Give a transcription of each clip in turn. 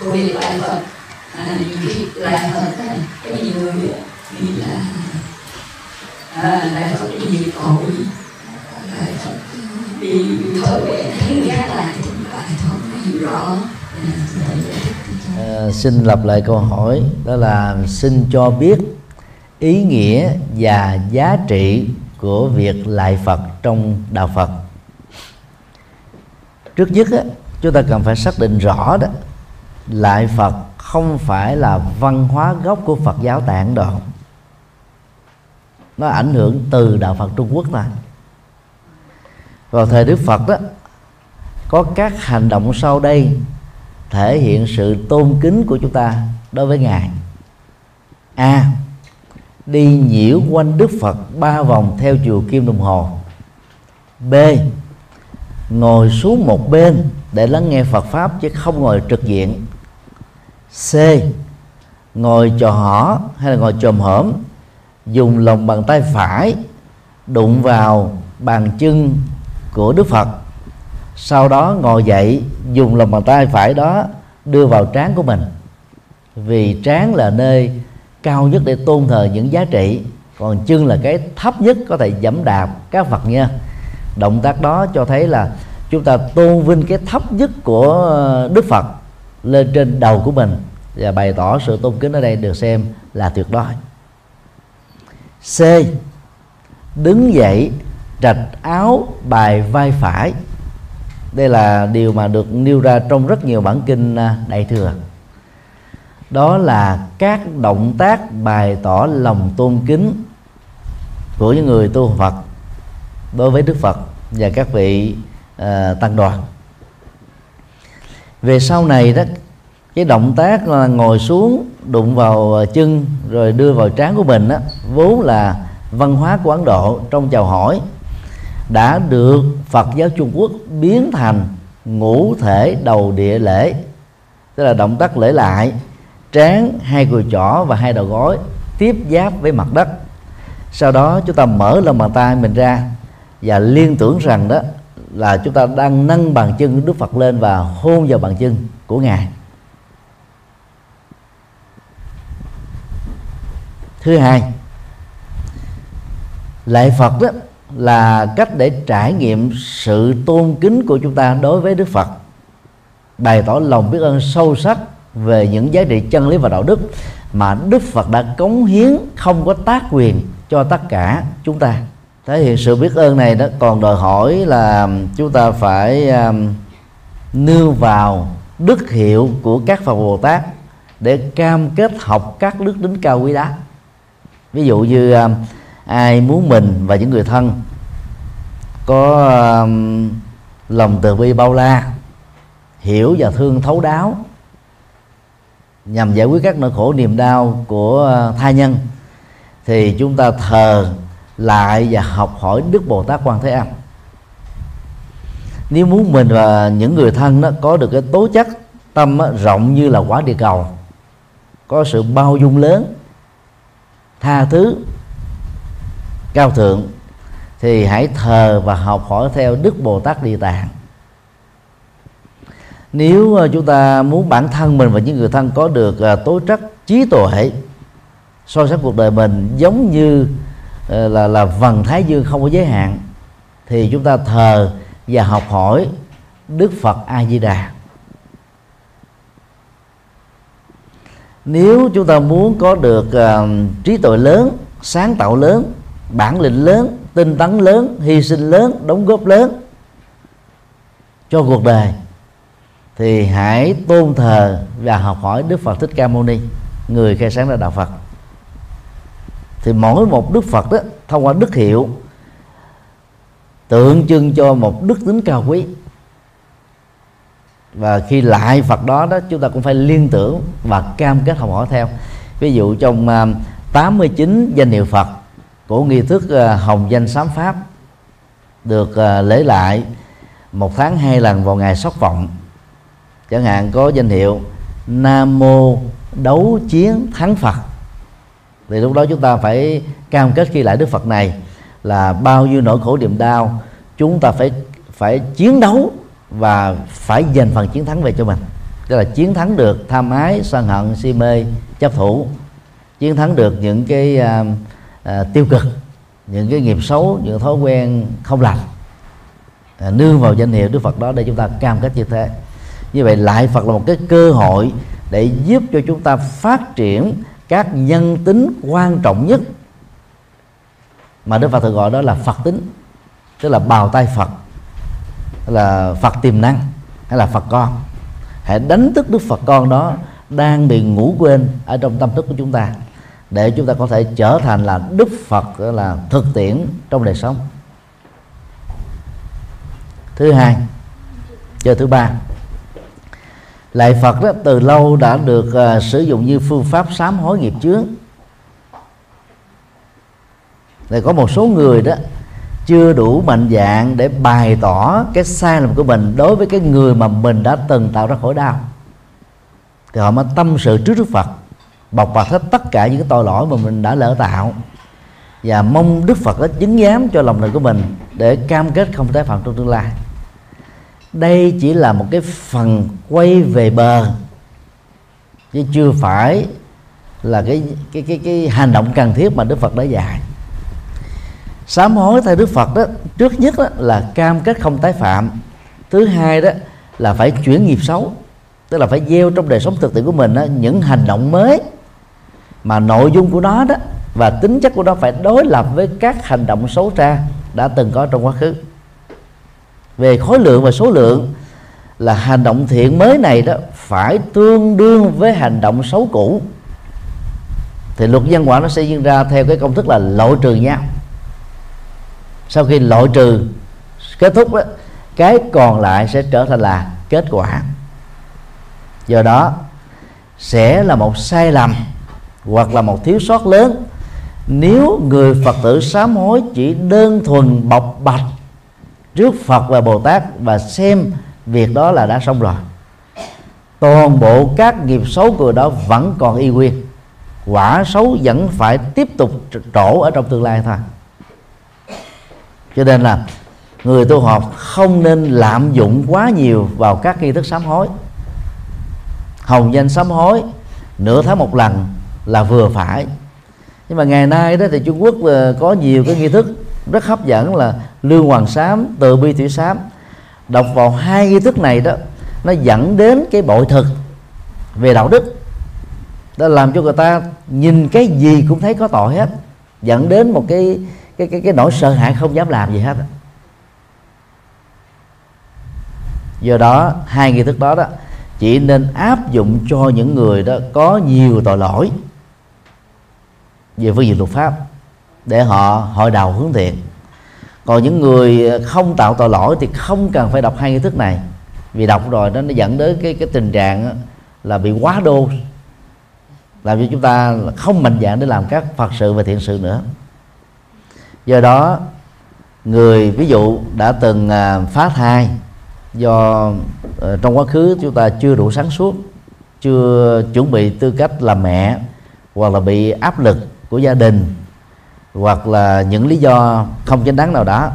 cô đi lại Phật. Nhiều khi lại Phật có nhiều người thì là lại Phật có nhiều tội, lại Phật đi thói quen thấy người khác lại thì lại thôi hiểu rõ. Xin lặp lại câu hỏi, đó là xin cho biết ý nghĩa và giá trị của việc lạy Phật trong đạo Phật. Trước nhất á, chúng ta cần phải xác định rõ đó, lạy Phật không phải là văn hóa gốc của Phật giáo Tạng đâu. Nó ảnh hưởng từ đạo Phật Trung Quốc này. Vào thời Đức Phật đó, có các hành động sau đây thể hiện sự tôn kính của chúng ta đối với Ngài. A. Đi nhiễu quanh Đức Phật 3 vòng theo chiều kim đồng hồ. B. Ngồi xuống một bên để lắng nghe Phật Pháp chứ không ngồi trực diện. C. Ngồi chò hỏ hay là ngồi chồm hổm, dùng lòng bàn tay phải đụng vào bàn chân của Đức Phật, sau đó ngồi dậy dùng lòng bàn tay phải đó đưa vào trán của mình, vì trán là nơi cao nhất để tôn thờ những giá trị, còn chân là cái thấp nhất có thể dẫm đạp các Phật nha. Động tác đó cho thấy là chúng ta tôn vinh cái thấp nhất của Đức Phật lên trên đầu của mình, và bày tỏ sự tôn kính ở đây được xem là tuyệt đối. C. Đứng dậy trạch áo bài vai phải. Đây là điều mà được nêu ra trong rất nhiều bản kinh Đại Thừa. Đó là các động tác bày tỏ lòng tôn kính của những người tu Phật đối với Đức Phật và các vị tăng đoàn. Về sau này đó, cái động tác là ngồi xuống đụng vào chân rồi đưa vào trán của mình đó, vốn là văn hóa của Ấn Độ trong chào hỏi, đã được Phật giáo Trung Quốc biến thành ngũ thể đầu địa lễ, tức là động tác lễ lại trán, hai cùi chỏ và hai đầu gối tiếp giáp với mặt đất. Sau đó chúng ta mở lòng bàn tay mình ra và liên tưởng rằng đó là chúng ta đang nâng bàn chân Đức Phật lên và hôn vào bàn chân của Ngài. Thứ hai, lạy Phật đó là cách để trải nghiệm sự tôn kính của chúng ta đối với Đức Phật, bày tỏ lòng biết ơn sâu sắc về những giá trị chân lý và đạo đức mà Đức Phật đã cống hiến không có tác quyền cho tất cả chúng ta. Thể hiện sự biết ơn này đó còn đòi hỏi là chúng ta phải nêu vào đức hiệu của các Phật Bồ Tát để cam kết học các đức tính cao quý đó. Ví dụ như ai muốn mình và những người thân có lòng từ bi bao la, hiểu và thương thấu đáo, nhằm giải quyết các nỗi khổ niềm đau của tha nhân, thì chúng ta thờ lại và học hỏi Đức Bồ Tát Quan Thế Âm. Nếu muốn mình và những người thân đó có được cái tố chất tâm rộng như là quả địa cầu, có sự bao dung lớn, tha thứ, cao thượng, thì hãy thờ và học hỏi theo Đức Bồ Tát Địa Tạng. Nếu chúng ta muốn bản thân mình và những người thân có được tố chất trí tuệ, soi xét cuộc đời mình giống như là vầng thái dương không có giới hạn, thì chúng ta thờ và học hỏi Đức Phật A Di Đà. Nếu chúng ta muốn có được trí tuệ lớn, sáng tạo lớn, bản lĩnh lớn, tinh tấn lớn, hy sinh lớn, đóng góp lớn cho cuộc đời, thì hãy tôn thờ và học hỏi Đức Phật Thích Ca-mô-ni, người khai sáng ra đạo Phật. Thì mỗi một Đức Phật đó, thông qua đức hiệu tượng trưng cho một đức tính cao quý. Và khi lại Phật đó chúng ta cũng phải liên tưởng và cam kết học hỏi theo. Ví dụ trong 89 danh hiệu Phật của nghi thức Hồng Danh Sám Pháp được lễ lại một tháng 2 lần vào ngày sóc vọng, chẳng hạn có danh hiệu Nam Mô Đấu Chiến Thắng Phật, thì lúc đó chúng ta phải cam kết khi lại Đức Phật này là bao nhiêu nỗi khổ niềm đau chúng ta phải chiến đấu và phải giành phần chiến thắng về cho mình. Tức là chiến thắng được tham ái, sân hận, si mê, chấp thủ, chiến thắng được những cái tiêu cực, những cái nghiệp xấu, những thói quen không lành, nương vào danh hiệu Đức Phật đó để chúng ta cam kết như thế. Như vậy lại Phật là một cái cơ hội để giúp cho chúng ta phát triển các nhân tính quan trọng nhất mà Đức Phật thường gọi đó là Phật tính, tức là bào tay Phật, là Phật tiềm năng hay là Phật con. Hãy đánh thức Đức Phật con đó đang bị ngủ quên ở trong tâm thức của chúng ta, để chúng ta có thể trở thành là Đức Phật là thực tiễn trong đời sống. Thứ hai, giờ thứ ba, lại Phật đó từ lâu đã được sử dụng như phương pháp sám hối nghiệp chướng. Thì có một số người đó chưa đủ mạnh dạn để bày tỏ cái sai lầm của mình đối với cái người mà mình đã từng tạo ra khổ đau, thì họ mới tâm sự trước Đức Phật, bộc bạch hết tất cả những cái tội lỗi mà mình đã lỡ tạo, và mong Đức Phật đã chứng giám cho lòng đời của mình để cam kết không tái phạm trong tương lai. Đây chỉ là một cái phần quay về bờ, chứ chưa phải là cái hành động cần thiết mà Đức Phật đã dạy. Sám hối theo Đức Phật đó, trước nhất đó là cam kết không tái phạm. Thứ hai đó là phải chuyển nghiệp xấu, tức là phải gieo trong đời sống thực tiễn của mình đó, những hành động mới mà nội dung của nó đó và tính chất của nó phải đối lập với các hành động xấu xa đã từng có trong quá khứ. Về khối lượng và số lượng là hành động thiện mới này đó phải tương đương với hành động xấu cũ, thì luật nhân quả nó sẽ diễn ra theo cái công thức là loại trừ nhau. Sau khi loại trừ kết thúc đó, cái còn lại sẽ trở thành là kết quả. Do đó sẽ là một sai lầm hoặc là một thiếu sót lớn nếu người Phật tử sám hối chỉ đơn thuần bộc bạch trước Phật và Bồ Tát và xem việc đó là đã xong rồi. Toàn bộ các nghiệp xấu của đó vẫn còn y nguyên, quả xấu vẫn phải tiếp tục trổ ở trong tương lai thôi. Cho nên là người tu học không nên lạm dụng quá nhiều vào các nghi thức sám hối. Hồng danh sám hối nửa tháng một lần là vừa phải. Nhưng mà ngày nay đó thì Trung Quốc có nhiều cái nghi thức rất hấp dẫn là Lương Hoàng Sám, Từ Bi Thủy Sám. Đọc vào hai nghi thức này đó, nó dẫn đến cái bội thực về đạo đức, đã làm cho người ta nhìn cái gì cũng thấy có tội hết, dẫn đến một cái nỗi sợ hãi không dám làm gì hết. Do đó hai nghi thức đó đó chỉ nên áp dụng cho những người đó có nhiều tội lỗi về phương diện luật pháp, để họ hội đầu hướng thiện. Còn những người không tạo tội lỗi thì không cần phải đọc hai nghi thức này, vì đọc rồi đó, nó dẫn đến cái tình trạng là bị quá đô, làm cho chúng ta không mạnh dạn để làm các Phật sự và thiện sự nữa. Do đó người ví dụ đã từng phá thai do trong quá khứ chúng ta chưa đủ sáng suốt, chưa chuẩn bị tư cách làm mẹ, hoặc là bị áp lực của gia đình, hoặc là những lý do không chính đáng nào đó,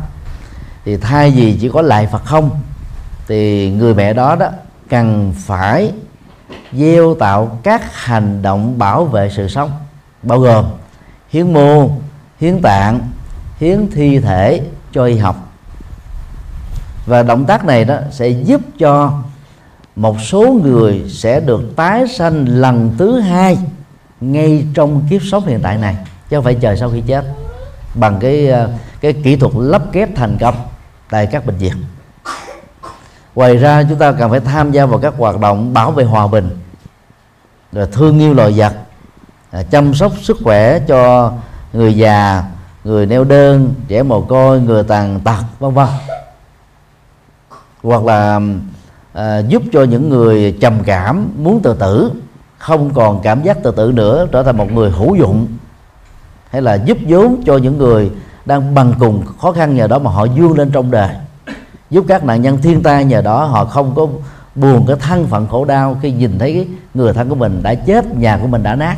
thì thay vì chỉ có lại Phật không, thì người mẹ đó đó cần phải gieo tạo các hành động bảo vệ sự sống, bao gồm hiến mô, hiến tạng, hiến thi thể cho y học. Và động tác này đó sẽ giúp cho một số người sẽ được tái sanh lần thứ hai ngay trong kiếp sống hiện tại này, chứ không phải chờ sau khi chết, bằng cái kỹ thuật lắp ghép thành công tại các bệnh viện. Ngoài ra chúng ta cần phải tham gia vào các hoạt động bảo vệ hòa bình, rồi thương yêu loài vật, chăm sóc sức khỏe cho người già, người neo đơn, trẻ mồ côi, người tàn tật, vân vân. Hoặc là giúp cho những người trầm cảm muốn tự tử không còn cảm giác tự tử nữa, trở thành một người hữu dụng, hay là giúp vốn cho những người đang bằng cùng khó khăn, nhờ đó mà họ vươn lên trong đời, giúp các nạn nhân thiên tai, nhờ đó họ không có buồn cái thân phận khổ đau khi nhìn thấy người thân của mình đã chết, nhà của mình đã nát.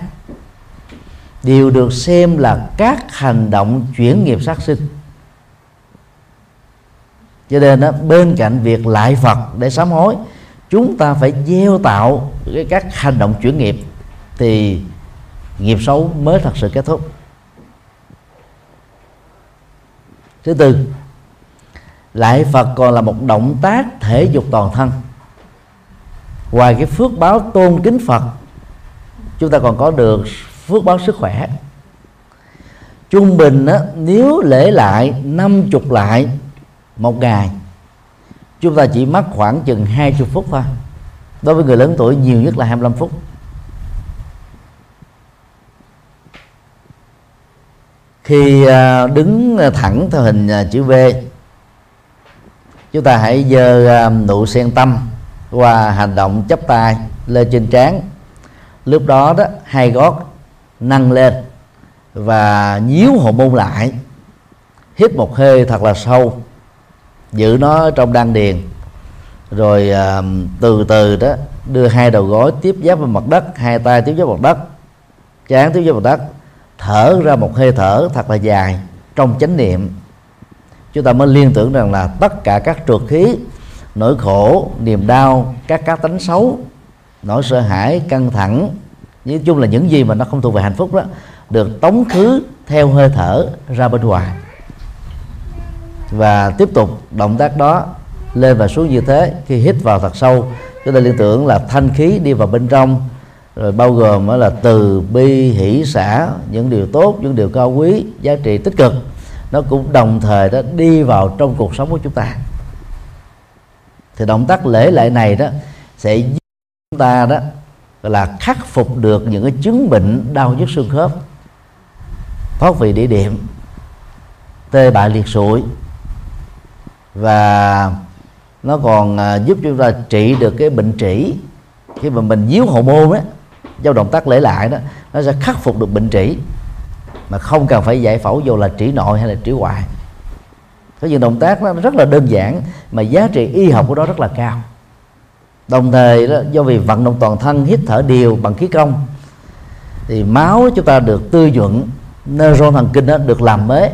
Điều được xem là các hành động chuyển nghiệp sát sinh. Cho nên đó, bên cạnh việc lại Phật để sám hối, chúng ta phải gieo tạo các hành động chuyển nghiệp thì nghiệp xấu mới thật sự kết thúc. Thứ tư, lạy Phật còn là một động tác thể dục toàn thân. Ngoài cái phước báo tôn kính Phật, chúng ta còn có được phước báo sức khỏe. Trung bình á, nếu lễ lại 50 lại một ngày, chúng ta chỉ mất khoảng chừng 20 phút thôi. Đối với người lớn tuổi nhiều nhất là 25 phút. Khi đứng thẳng theo hình chữ V, chúng ta hãy giơ nụ sen tâm qua hành động chắp tay lên trên trán. Lúc đó đó, hai gót nâng lên và nhíu hậu môn lại, hít một hơi thật là sâu, giữ nó trong đan điền, rồi từ từ đó đưa hai đầu gối tiếp giáp vào mặt đất, hai tay tiếp giáp mặt đất, trán tiếp giáp mặt đất, thở ra một hơi thở thật là dài trong chánh niệm. Chúng ta mới liên tưởng rằng là tất cả các trược khí, nỗi khổ, niềm đau, các cá tánh xấu, nỗi sợ hãi, căng thẳng, nói chung là những gì mà nó không thuộc về hạnh phúc đó, được tống khứ theo hơi thở ra bên ngoài. Và tiếp tục động tác đó lên và xuống như thế. Khi hít vào thật sâu, chúng ta liên tưởng là thanh khí đi vào bên trong, rồi bao gồm là từ bi, hỷ, xả, những điều tốt, những điều cao quý, giá trị tích cực, nó cũng đồng thời đó đi vào trong cuộc sống của chúng ta. Thì động tác lễ lại này đó sẽ giúp chúng ta đó là khắc phục được những cái chứng bệnh đau nhức xương khớp, thoát vị đĩa đệm, tê bại liệt sụi, và nó còn giúp chúng ta trị được cái bệnh trĩ. Khi mà mình díu hậu môn á, do động tác lễ lại đó, nó sẽ khắc phục được bệnh trĩ mà không cần phải giải phẫu, dù là trĩ nội hay là trĩ ngoại. Có những động tác nó rất là đơn giản mà giá trị y học của nó rất là cao. Đồng thời đó, do vì vận động toàn thân, hít thở đều bằng khí công, thì máu chúng ta được tươi nhuận, neuron thần kinh đó được làm mới,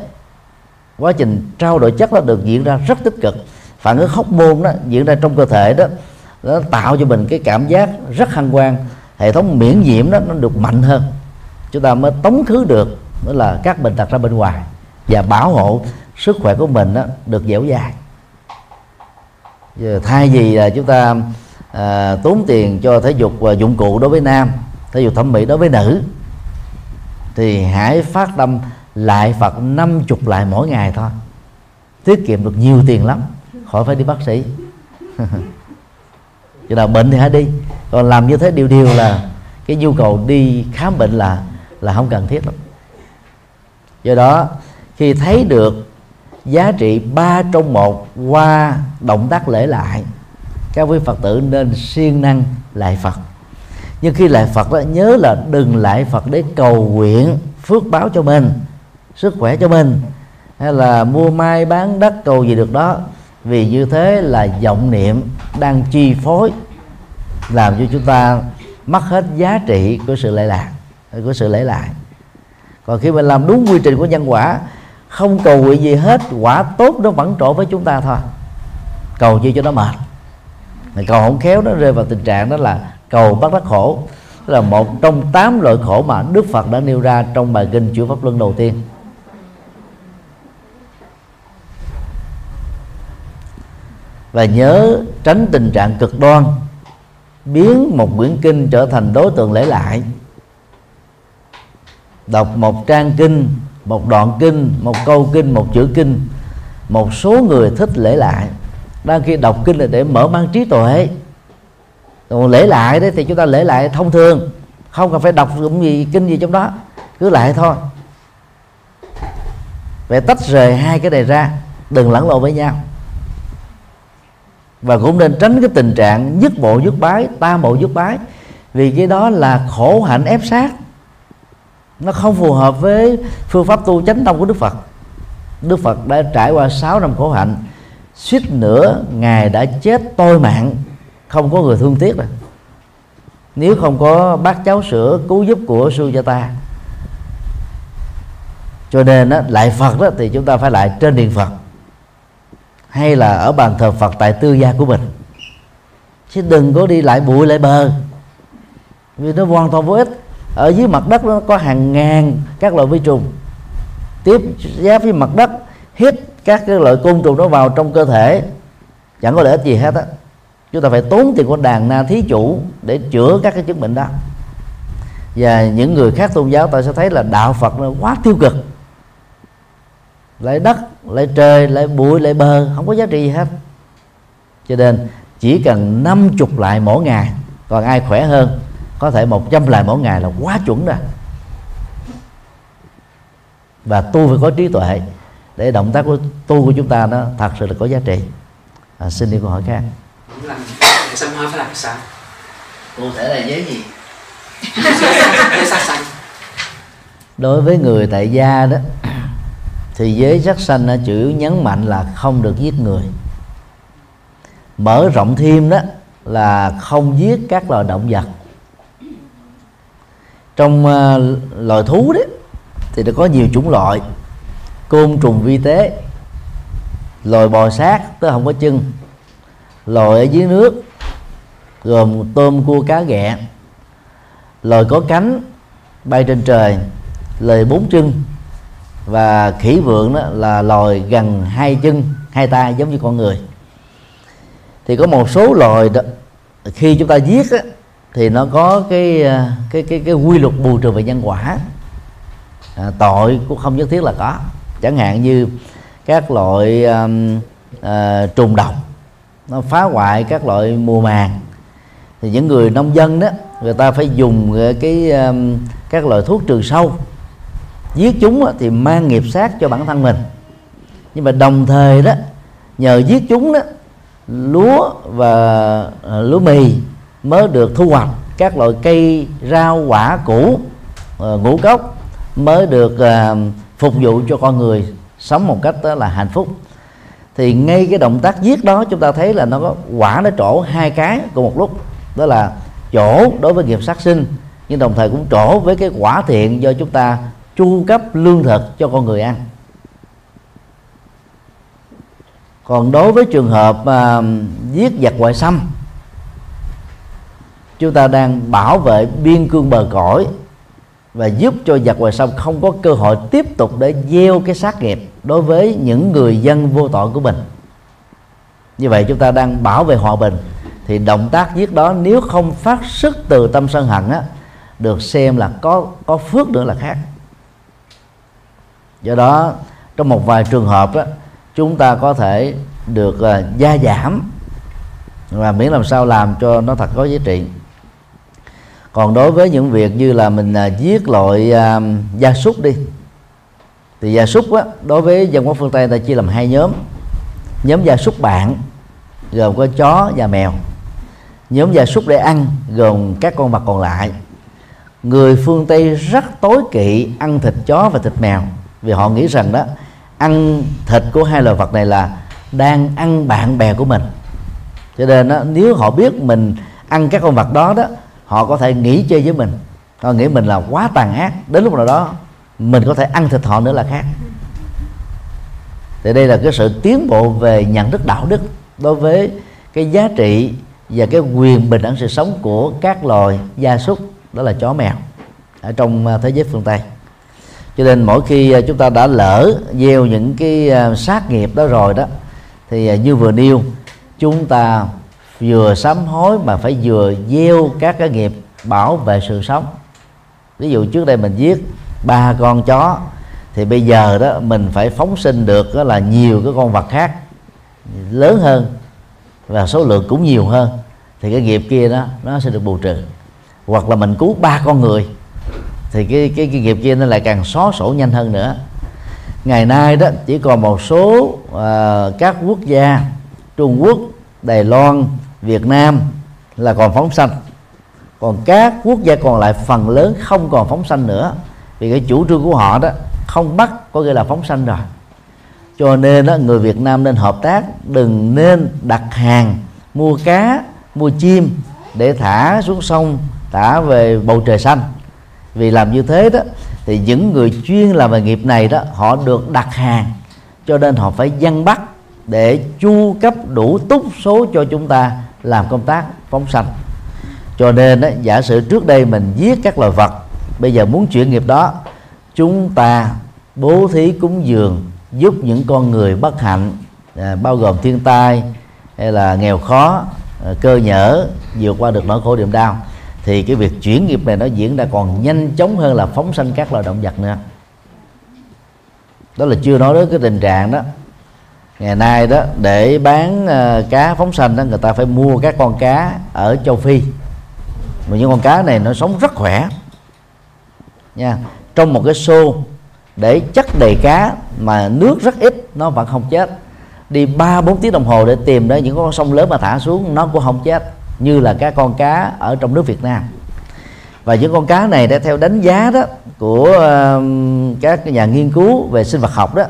quá trình trao đổi chất nó được diễn ra rất tích cực, phản ứng hormone đó diễn ra trong cơ thể đó, nó tạo cho mình cái cảm giác rất hân hoan. Hệ thống miễn nhiễm đó nó được mạnh hơn, chúng ta mới tống khứ được đó là các bệnh tật ra bên ngoài và bảo hộ sức khỏe của mình đó được dẻo dai. Giờ thay vì là chúng ta tốn tiền cho thể dục và dụng cụ đối với nam, thể dục thẩm mỹ đối với nữ, thì hãy phát tâm lại Phật 50 lại mỗi ngày thôi, tiết kiệm được nhiều tiền lắm, khỏi phải đi bác sĩ. Chứ nào bệnh thì hãy đi, còn làm như thế điều là cái nhu cầu đi khám bệnh là không cần thiết lắm. Do đó khi thấy được giá trị 3 trong 1 qua động tác lễ lại, các quý Phật tử nên siêng năng lạy Phật. Nhưng khi lạy Phật đó, nhớ là đừng lạy Phật để cầu nguyện phước báo cho mình, sức khỏe cho mình, hay là mua mai bán đất cầu gì được đó, vì như thế là vọng niệm đang chi phối, làm cho chúng ta mất hết giá trị của sự lễ lạc, của sự lễ lại. Còn khi mình làm đúng quy trình của nhân quả, không cầu nguyện gì hết, quả tốt nó vẫn trổ với chúng ta thôi, cầu chi cho nó mệt. Mà cầu không khéo nó rơi vào tình trạng đó là cầu bắt đắc khổ, tức là một trong 8 loại khổ mà Đức Phật đã nêu ra trong bài kinh Chưa Pháp Luân đầu tiên. Và nhớ tránh tình trạng cực đoan biến một quyển kinh trở thành đối tượng lễ lại. Đọc một trang kinh, một đoạn kinh, một câu kinh, một chữ kinh. Một số người thích lễ lại, đang khi đọc kinh là để mở mang trí tuệ. Còn lễ lại đấy thì chúng ta lễ lại thông thường, không cần phải đọc gì, kinh gì trong đó, cứ lại thôi. Vậy tách rời hai cái này ra, đừng lẫn lộn với nhau. Và cũng nên tránh cái tình trạng nhất bộ nhất bái, tam bộ nhất bái, vì cái đó là khổ hạnh ép sát, nó không phù hợp với phương pháp tu chánh tông của Đức Phật. Đức Phật đã trải qua 6 năm khổ hạnh, suýt nữa Ngài đã chết tôi mạng, không có người thương tiếc rồi. Nếu không có bát cháo sữa cứu giúp của Sujata. Cho nên đó, lại Phật đó, thì chúng ta phải lại trên điện Phật, hay là ở bàn thờ Phật tại tư gia của mình, chứ đừng có đi lại bụi lại bờ, vì nó hoàn toàn vô ích. Ở dưới mặt đất nó có hàng ngàn các loại vi trùng tiếp giáp với mặt đất, hít các cái loại côn trùng đó vào trong cơ thể, chẳng có lợi ích gì hết á. Chúng ta phải tốn tiền của đàn na thí chủ để chữa các cái chứng bệnh đó. Và những người khác tôn giáo, ta sẽ thấy là đạo Phật nó quá tiêu cực, lại đất, lại trời, lại bụi, lại bờ, không có giá trị gì hết. Cho nên chỉ cần 50 lại mỗi ngày, còn ai khỏe hơn có thể 100 lại mỗi ngày là quá chuẩn rồi. Và tu phải có trí tuệ để động tác của tu của chúng ta nó thật sự là có giá trị. Xin đi câu hỏi khác. Xăm hoa phải làm sao? Cụ thể là giới gì? Giới sát sanh. Đối với người tại gia đó thì giới sát sanh nó chủ yếu nhấn mạnh là không được giết người. Mở rộng thêm đó là không giết các loài động vật. Trong loài thú đấy thì nó có nhiều chủng loại, côn trùng vi tế, loài bò sát tới không có chân, loài ở dưới nước gồm tôm, cua, cá, ghẹ, loài có cánh bay trên trời, loài bốn chân, và khỉ vượn đó là loài gần hai chân hai tay giống như con người. Thì có một số loài đó, khi chúng ta giết đó, thì nó có cái quy luật bù trừ về nhân quả. Tội cũng không nhất thiết là có, chẳng hạn như các loại trùng độc nó phá hoại các loại mùa màng, thì những người nông dân đó người ta phải dùng các loại thuốc trừ sâu, giết chúng thì mang nghiệp sát cho bản thân mình, nhưng mà đồng thời đó nhờ giết chúng đó lúa và lúa mì mới được thu hoạch, các loại cây rau quả củ ngũ cốc mới được phục vụ cho con người sống một cách đó là hạnh phúc. Thì ngay cái động tác giết đó chúng ta thấy là nó có quả, nó trổ hai cái cùng một lúc, đó là trổ đối với nghiệp sát sinh, nhưng đồng thời cũng trổ với cái quả thiện do chúng ta chu cấp lương thực cho con người ăn. Còn đối với trường hợp giết giặc ngoại xâm, chúng ta đang bảo vệ biên cương bờ cõi và giúp cho giặc ngoại xâm không có cơ hội tiếp tục để gieo cái sát nghiệp đối với những người dân vô tội của mình. Như vậy chúng ta đang bảo vệ hòa bình, thì động tác giết đó nếu không phát xuất từ tâm sân hận á, được xem là có phước nữa là khác. Do đó trong một vài trường hợp á, chúng ta có thể được gia giảm, và miễn làm sao làm cho nó thật có giá trị. Còn đối với những việc như là mình giết loại gia súc đi, thì gia súc á, đối với dân quốc phương Tây ta chia làm hai nhóm. Nhóm gia súc bạn gồm có chó và mèo, nhóm gia súc để ăn gồm các con vật còn lại. Người phương Tây rất tối kỵ ăn thịt chó và thịt mèo, vì họ nghĩ rằng đó ăn thịt của hai loài vật này là đang ăn bạn bè của mình. Cho nên đó, nếu họ biết mình ăn các con vật đó đó, họ có thể nghỉ chơi với mình, họ nghĩ mình là quá tàn ác, đến lúc nào đó mình có thể ăn thịt họ nữa là khác. Thì đây là cái sự tiến bộ về nhận thức đạo đức đối với cái giá trị và cái quyền bình đẳng sự sống của các loài gia súc, đó là chó mèo, ở trong thế giới phương Tây. Cho nên mỗi khi chúng ta đã lỡ gieo những cái sát nghiệp đó rồi đó, thì như vừa nêu, chúng ta vừa sám hối mà phải vừa gieo các cái nghiệp bảo vệ sự sống. Ví dụ trước đây mình giết 3 con chó, thì bây giờ đó mình phải phóng sinh được đó là nhiều cái con vật khác lớn hơn, và số lượng cũng nhiều hơn, thì cái nghiệp kia đó nó sẽ được bù trừ. Hoặc là mình cứu 3 con người, thì cái nghiệp kia nó lại càng xóa sổ nhanh hơn nữa. Ngày nay đó chỉ còn một số các quốc gia Trung Quốc, Đài Loan, Việt Nam là còn phóng sanh, còn các quốc gia còn lại phần lớn không còn phóng sanh nữa, vì cái chủ trương của họ đó không bắt có nghĩa là phóng sanh rồi. Cho nên đó, người Việt Nam nên hợp tác, đừng nên đặt hàng mua cá, mua chim để thả xuống sông, thả về bầu trời xanh. Vì làm như thế đó thì những người chuyên làm về nghiệp này đó, họ được đặt hàng, cho nên họ phải dân bắt để chu cấp đủ túc số cho chúng ta làm công tác phóng sanh. Cho nên đó, giả sử trước đây mình giết các loài vật, bây giờ muốn chuyển nghiệp đó, chúng ta bố thí cúng dường giúp những con người bất hạnh, bao gồm thiên tai hay là nghèo khó, cơ nhở, vượt qua được nỗi khổ niềm đau, thì cái việc chuyển nghiệp này nó diễn ra còn nhanh chóng hơn là phóng sanh các loài động vật nữa. Đó là chưa nói đến cái tình trạng đó ngày nay đó, để bán cá phóng sanh đó, người ta phải mua các con cá ở châu Phi, mà những con cá này nó sống rất khỏe nha. Trong một cái xô để chất đầy cá mà nước rất ít nó vẫn không chết, đi 3-4 tiếng đồng hồ để tìm đến những con sông lớn mà thả xuống nó cũng không chết, như là các con cá ở trong nước Việt Nam. Và những con cá này đã theo đánh giá đó của các nhà nghiên cứu về sinh vật học đó,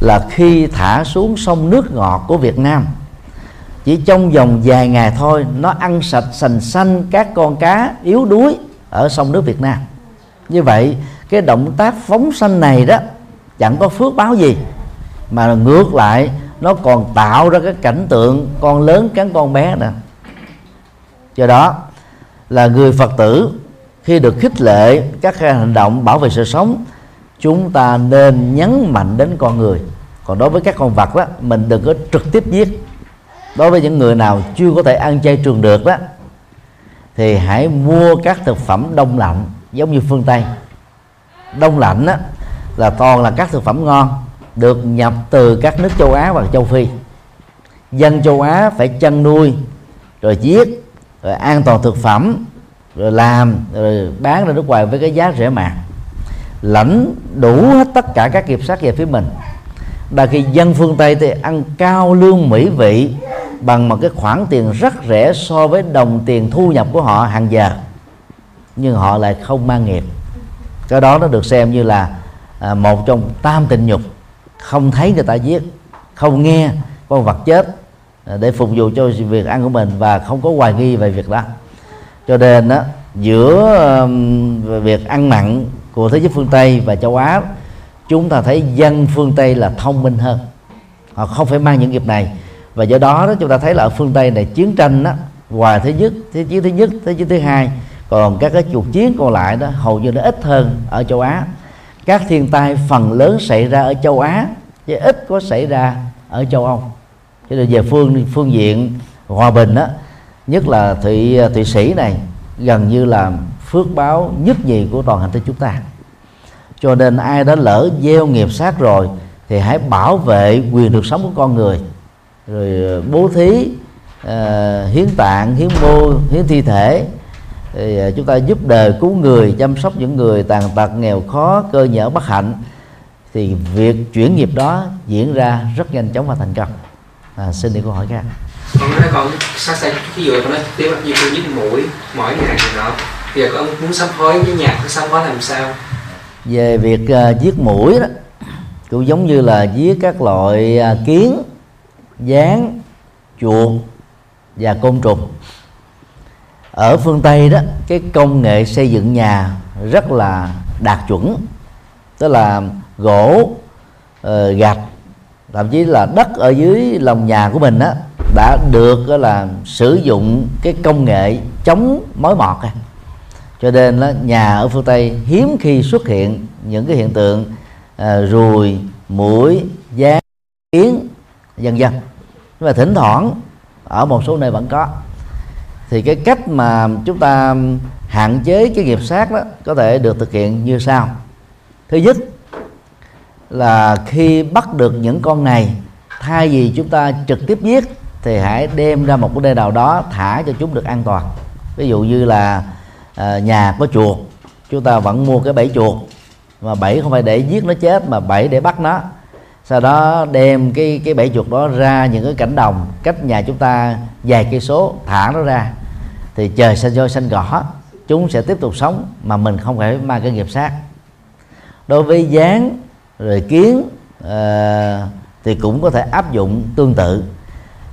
là khi thả xuống sông nước ngọt của Việt Nam, chỉ trong vòng vài ngày thôi nó ăn sạch sành xanh các con cá yếu đuối ở sông nước Việt Nam. Như vậy cái động tác phóng sanh này đó chẳng có phước báo gì, mà ngược lại nó còn tạo ra cái cảnh tượng con lớn cắn con bé nè. Do đó là người Phật tử khi được khích lệ các hành động bảo vệ sự sống, chúng ta nên nhấn mạnh đến con người. Còn đối với các con vật đó, mình đừng có trực tiếp giết. Đối với những người nào chưa có thể ăn chay trường được đó, thì hãy mua các thực phẩm đông lạnh giống như phương Tây. Đông lạnh đó, là toàn là các thực phẩm ngon được nhập từ các nước châu Á và châu Phi. Dân châu Á phải chăn nuôi, rồi giết, rồi an toàn thực phẩm, rồi làm, rồi bán ra nước ngoài với cái giá rẻ mạt, lãnh đủ hết tất cả các nghiệp sát về phía mình. Đa khi dân phương Tây thì ăn cao lương mỹ vị bằng một cái khoản tiền rất rẻ so với đồng tiền thu nhập của họ hàng giờ, nhưng họ lại không mang nghiệp. Cái đó nó được xem như là một trong tam tịnh nhục. Không thấy người ta giết, không nghe con vật chết để phục vụ cho việc ăn của mình, và không có hoài nghi về việc đó. Cho nên đó, giữa việc ăn mặn của thế giới phương Tây và châu Á, chúng ta thấy dân phương Tây là thông minh hơn, họ không phải mang những nghiệp này. Và do đó, chúng ta thấy là ở phương Tây này chiến tranh đó, ngoài thế chiến thứ nhất, thế chiến thứ hai, còn các cái cuộc chiến còn lại đó hầu như nó ít hơn ở châu Á. Các thiên tai phần lớn xảy ra ở châu Á chứ ít có xảy ra ở châu Âu. Cho nên về phương diện hòa bình đó, nhất là Thụy Sĩ này gần như là phước báo nhất nhì của toàn hành tinh chúng ta. Cho nên ai đã lỡ gieo nghiệp sát rồi thì hãy bảo vệ quyền được sống của con người, rồi bố thí, hiến tạng, hiến mô, hiến thi thể, thì chúng ta giúp đời cứu người, chăm sóc những người tàn tật, nghèo khó, cơ nhở, bất hạnh, thì việc chuyển nghiệp đó diễn ra rất nhanh chóng và thành công. Xin đi câu hỏi khác. Con nói con sát sanh, ví dụ con nói tiếp như tôi giết mũi mỗi ngày thì nọ, giờ con muốn sám hối với nhà con sám hối làm sao? Về việc giết mũi đó cũng giống như là giết các loại kiến, gián, chuột và côn trùng. Ở phương Tây đó, cái công nghệ xây dựng nhà rất là đạt chuẩn, tức là gỗ, gạch, thậm chí là đất ở dưới lòng nhà của mình đó, đã được là sử dụng cái công nghệ chống mối mọt. Cho nên đó, nhà ở phương Tây hiếm khi xuất hiện những cái hiện tượng ruồi, muỗi, gián, kiến, vân vân. Nhưng mà thỉnh thoảng ở một số nơi vẫn có. Thì cái cách mà chúng ta hạn chế cái nghiệp sát đó có thể được thực hiện như sau. Thứ nhất là khi bắt được những con này, thay vì chúng ta trực tiếp giết thì hãy đem ra một cái nơi nào đó thả cho chúng được an toàn. Ví dụ như là nhà có chuột, chúng ta vẫn mua cái bẫy chuột, mà bẫy không phải để giết nó chết, mà bẫy để bắt nó. Sau đó đem cái bẫy chuột đó ra những cái cánh đồng cách nhà chúng ta vài cây số, thả nó ra thì trời xanh roi xanh cỏ, chúng sẽ tiếp tục sống mà mình không phải mang cái nghiệp sát. Đối với gián rồi kiến thì cũng có thể áp dụng tương tự.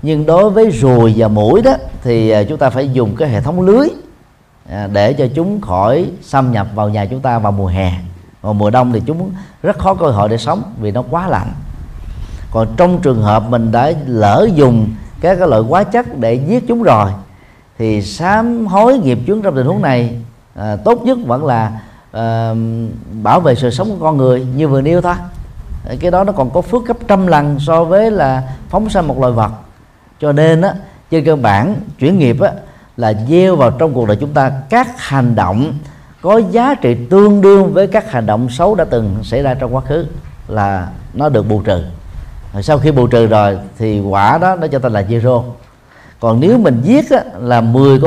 Nhưng đối với ruồi và muỗi đó thì chúng ta phải dùng cái hệ thống lưới để cho chúng khỏi xâm nhập vào nhà chúng ta vào mùa hè. Còn mùa đông thì chúng rất khó cơ hội để sống vì nó quá lạnh. Còn trong trường hợp mình đã lỡ dùng các loại hóa chất để giết chúng rồi, thì sám hối nghiệp chướng trong tình huống này tốt nhất vẫn là bảo vệ sự sống của con người như vừa nêu thôi. Cái đó nó còn có phước gấp trăm lần so với là phóng sanh một loài vật. Cho nên á, trên cơ bản chuyển nghiệp á, là gieo vào trong cuộc đời chúng ta các hành động có giá trị tương đương với các hành động xấu đã từng xảy ra trong quá khứ, là nó được bù trừ. Sau khi bù trừ rồi thì quả đó nó cho tên là zero. Còn nếu mình giết á, là 10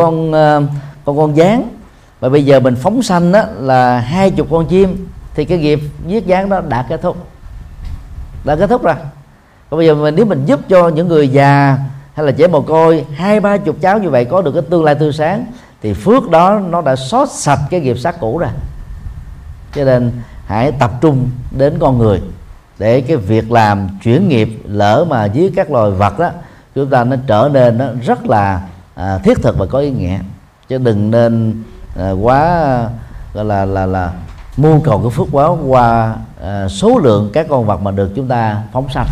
con gián, và bây giờ mình phóng sanh á, là 20 con chim, thì cái nghiệp giết gián đó đã kết thúc, đã kết thúc rồi. Còn bây giờ mình, nếu mình giúp cho những người già hay là trẻ mồ côi 20-30 cháu như vậy có được cái tương lai tươi sáng, thì phước đó nó đã xót sạch cái nghiệp sát cũ rồi. Cho nên hãy tập trung đến con người, để cái việc làm chuyển nghiệp lỡ mà với các loài vật đó, chúng ta nó trở nên nó rất là thiết thực và có ý nghĩa. Chứ đừng nên quá gọi là mưu cầu cái phước báo qua số lượng các con vật mà được chúng ta phóng sanh.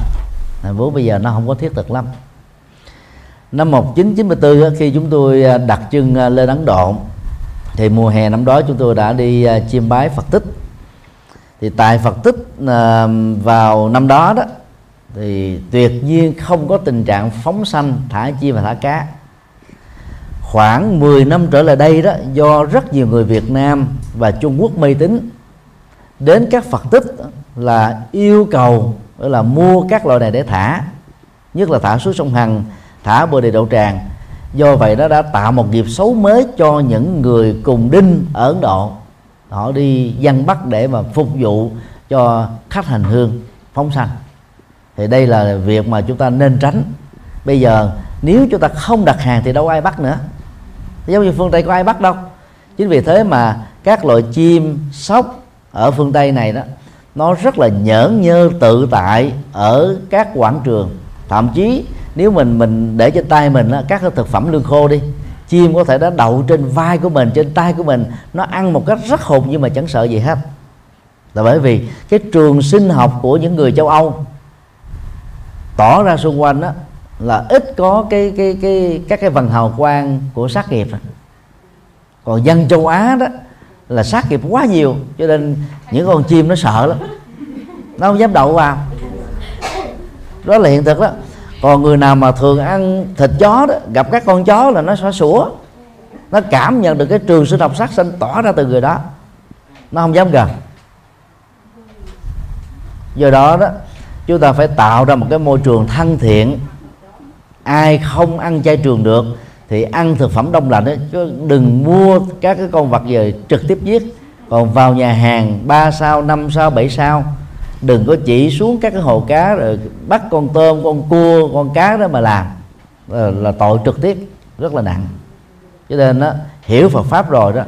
Vốn bây giờ nó không có thiết thực lắm. Năm 1994, khi chúng tôi đặt chân lên Ấn Độ, thì mùa hè năm đó chúng tôi đã đi chiêm bái Phật Tích. Thì tại Phật Tích vào năm đó đó, thì tuyệt nhiên không có tình trạng phóng sanh, thả chim và thả cá. Khoảng 10 năm trở lại đây đó, do rất nhiều người Việt Nam và Trung Quốc mê tín đến các Phật Tích là yêu cầu là mua các loại này để thả, nhất là thả xuống sông Hằng, thả Bồ Đề Đạo Tràng. Do vậy nó đã tạo một nghiệp xấu mới cho những người cùng đinh ở Ấn Độ, họ đi dân bắt để mà phục vụ cho khách hành hương phóng sanh. Thì đây là việc mà chúng ta nên tránh. Bây giờ nếu chúng ta không đặt hàng thì đâu có ai bắt nữa, giống như phương Tây có ai bắt đâu. Chính vì thế mà các loại chim sóc ở phương Tây này đó, nó rất là nhởn nhơ tự tại ở các quảng trường. Thậm chí nếu mình để trên tay mình các thực phẩm lương khô đi, chim có thể đã đậu trên vai của mình, trên tay của mình, nó ăn một cách rất hùng nhưng mà chẳng sợ gì hết. Là bởi vì cái trường sinh học của những người châu Âu tỏ ra xung quanh đó, là ít có các cái vần hào quang của sát nghiệp. Còn dân châu Á đó là sát nghiệp quá nhiều, cho nên những con chim nó sợ lắm, nó không dám đậu vào. Đó là hiện thực đó. Còn người nào mà thường ăn thịt chó đó, gặp các con chó là nó sẽ sủa. Nó cảm nhận được cái trường sinh học sát sinh tỏa ra từ người đó, nó không dám gần. Do đó đó, chúng ta phải tạo ra một cái môi trường thân thiện. Ai không ăn chay trường được thì ăn thực phẩm đông lạnh ấy, chứ đừng mua các cái con vật về trực tiếp giết. Còn vào nhà hàng 3 sao, 5 sao, 7 sao, đừng có chỉ xuống các cái hồ cá rồi bắt con tôm, con cua, con cá đó mà làm, là tội trực tiếp rất là nặng. Cho nên đó, hiểu Phật Pháp rồi đó,